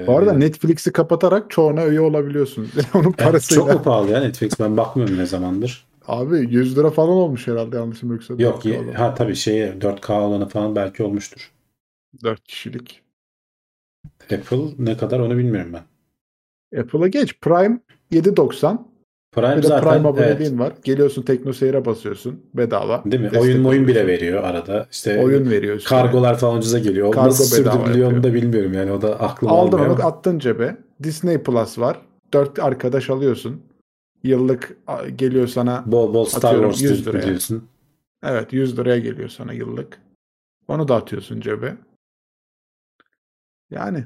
Bu arada Netflix'i kapatarak çoğuna üye olabiliyorsun. Onun parası çok mu pahalı ya Netflix? Ben bakmıyorum ne zamandır. Abi 100 lira falan olmuş herhalde, yanlışım yoksa. Yok ha tabii 4K olanı falan belki olmuştur. 4 kişilik. Apple ne kadar onu bilmiyorum ben. Apple'a geç. Prime 7.90. Prime zaten. Prime aboneliğin evet. Var. Geliyorsun Tekno Seyir'e basıyorsun bedava. Değil mi? Oyun bile veriyor arada. İşte oyun veriyor. Kargolar yani. Falan ucuza geliyor. Kargo nasıl sürdürülüyor onu da bilmiyorum yani, o da aklıma almıyor. Aldın onu attın cebe. Disney Plus var. 4 arkadaş alıyorsun. Yıllık geliyor sana. Bol bol Star Wars 100 liraya. Biliyorsun. Evet 100 liraya geliyor sana yıllık. Onu da atıyorsun cebe. Yani.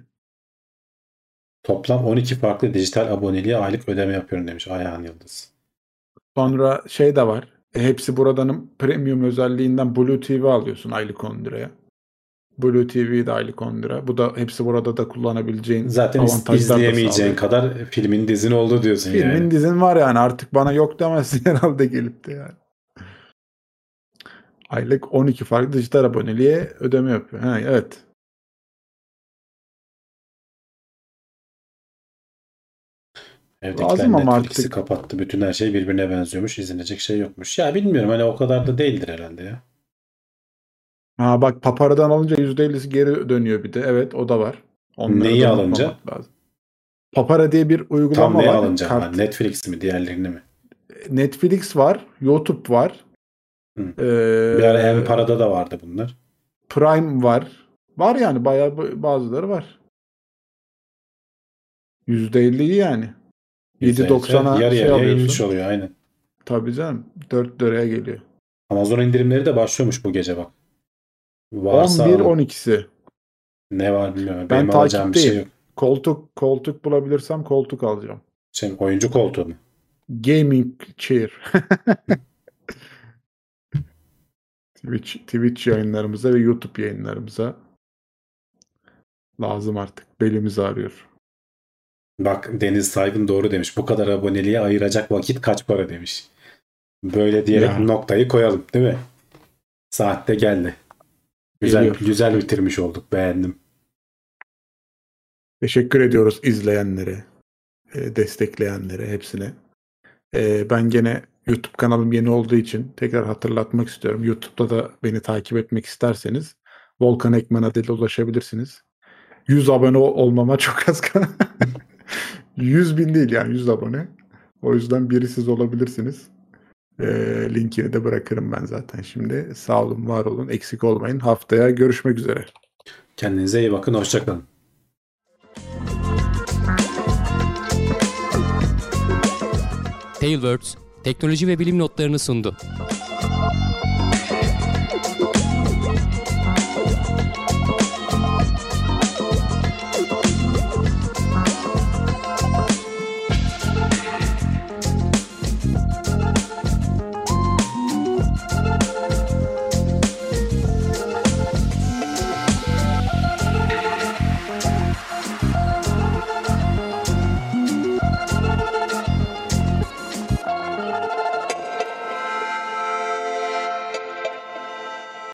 Toplam 12 farklı dijital aboneliğe aylık ödeme yapıyorum demiş Ayhan Yıldız. Sonra şey de var. Hepsi buradanın premium özelliğinden Blue TV alıyorsun aylık 10 liraya. Blue TV de aylık 10 lira. Bu da hepsi burada da kullanabileceğin zaten izleyemeyeceğin kadar filmin dizin oldu diyorsun filmin yani. Filmin dizin var yani, artık bana yok demezsin herhalde gelip de yani. Aylık 12 farklı dijital aboneliğe ödeme yapıyor. Ha, evet. Evdekiler lazım ama artık kapattı. Bütün her şey birbirine benziyormuş. İzlenecek şey yokmuş. Ya bilmiyorum hani o kadar da değildir herhalde ya. Ha bak Papara'dan alınca %50'si geri dönüyor bir de. Evet o da var. Onları neyi alınca? Lazım. Papara diye bir uygulama var. Tam ne alınca? Yani Netflix mi diğerlerini mi? Netflix var. YouTube var. Bir ara Enpara'da da vardı bunlar. Prime var. Var yani bayağı bazıları var. %50'yi yani. 7.90'a yarı yarıya inmiş oluyor aynen. Tabii canım 4 liraya geliyor. Amazon indirimleri de başlıyormuş bu gece bak. Varsa 11-12'si. Ne var bilmiyorum. Ben takip bir şey yok. Koltuk bulabilirsem koltuk alacağım. Şey, oyuncu koltuğu mu? Gaming chair. Twitch yayınlarımıza ve YouTube yayınlarımıza lazım artık. Belimizi ağrıyor. Bak Deniz Saygın doğru demiş. Bu kadar aboneliğe ayıracak vakit kaç para demiş. Böyle diyerek ya. Noktayı koyalım değil mi? Saatte geldi. Güzel bitirmiş olduk. Beğendim. Teşekkür ediyoruz izleyenlere, destekleyenlere, hepsine. Ben gene YouTube kanalım yeni olduğu için tekrar hatırlatmak istiyorum. YouTube'da da beni takip etmek isterseniz Volkan Ekmen adıyla ulaşabilirsiniz. 100 abone olmama çok az kaldı. 100.000 değil yani 100 abone. O yüzden biri siz olabilirsiniz. Linkini de bırakırım ben zaten şimdi. Sağ olun, var olun, eksik olmayın. Haftaya görüşmek üzere. Kendinize iyi bakın, hoşça kalın. Tailwords, teknoloji ve bilim notlarını sundu.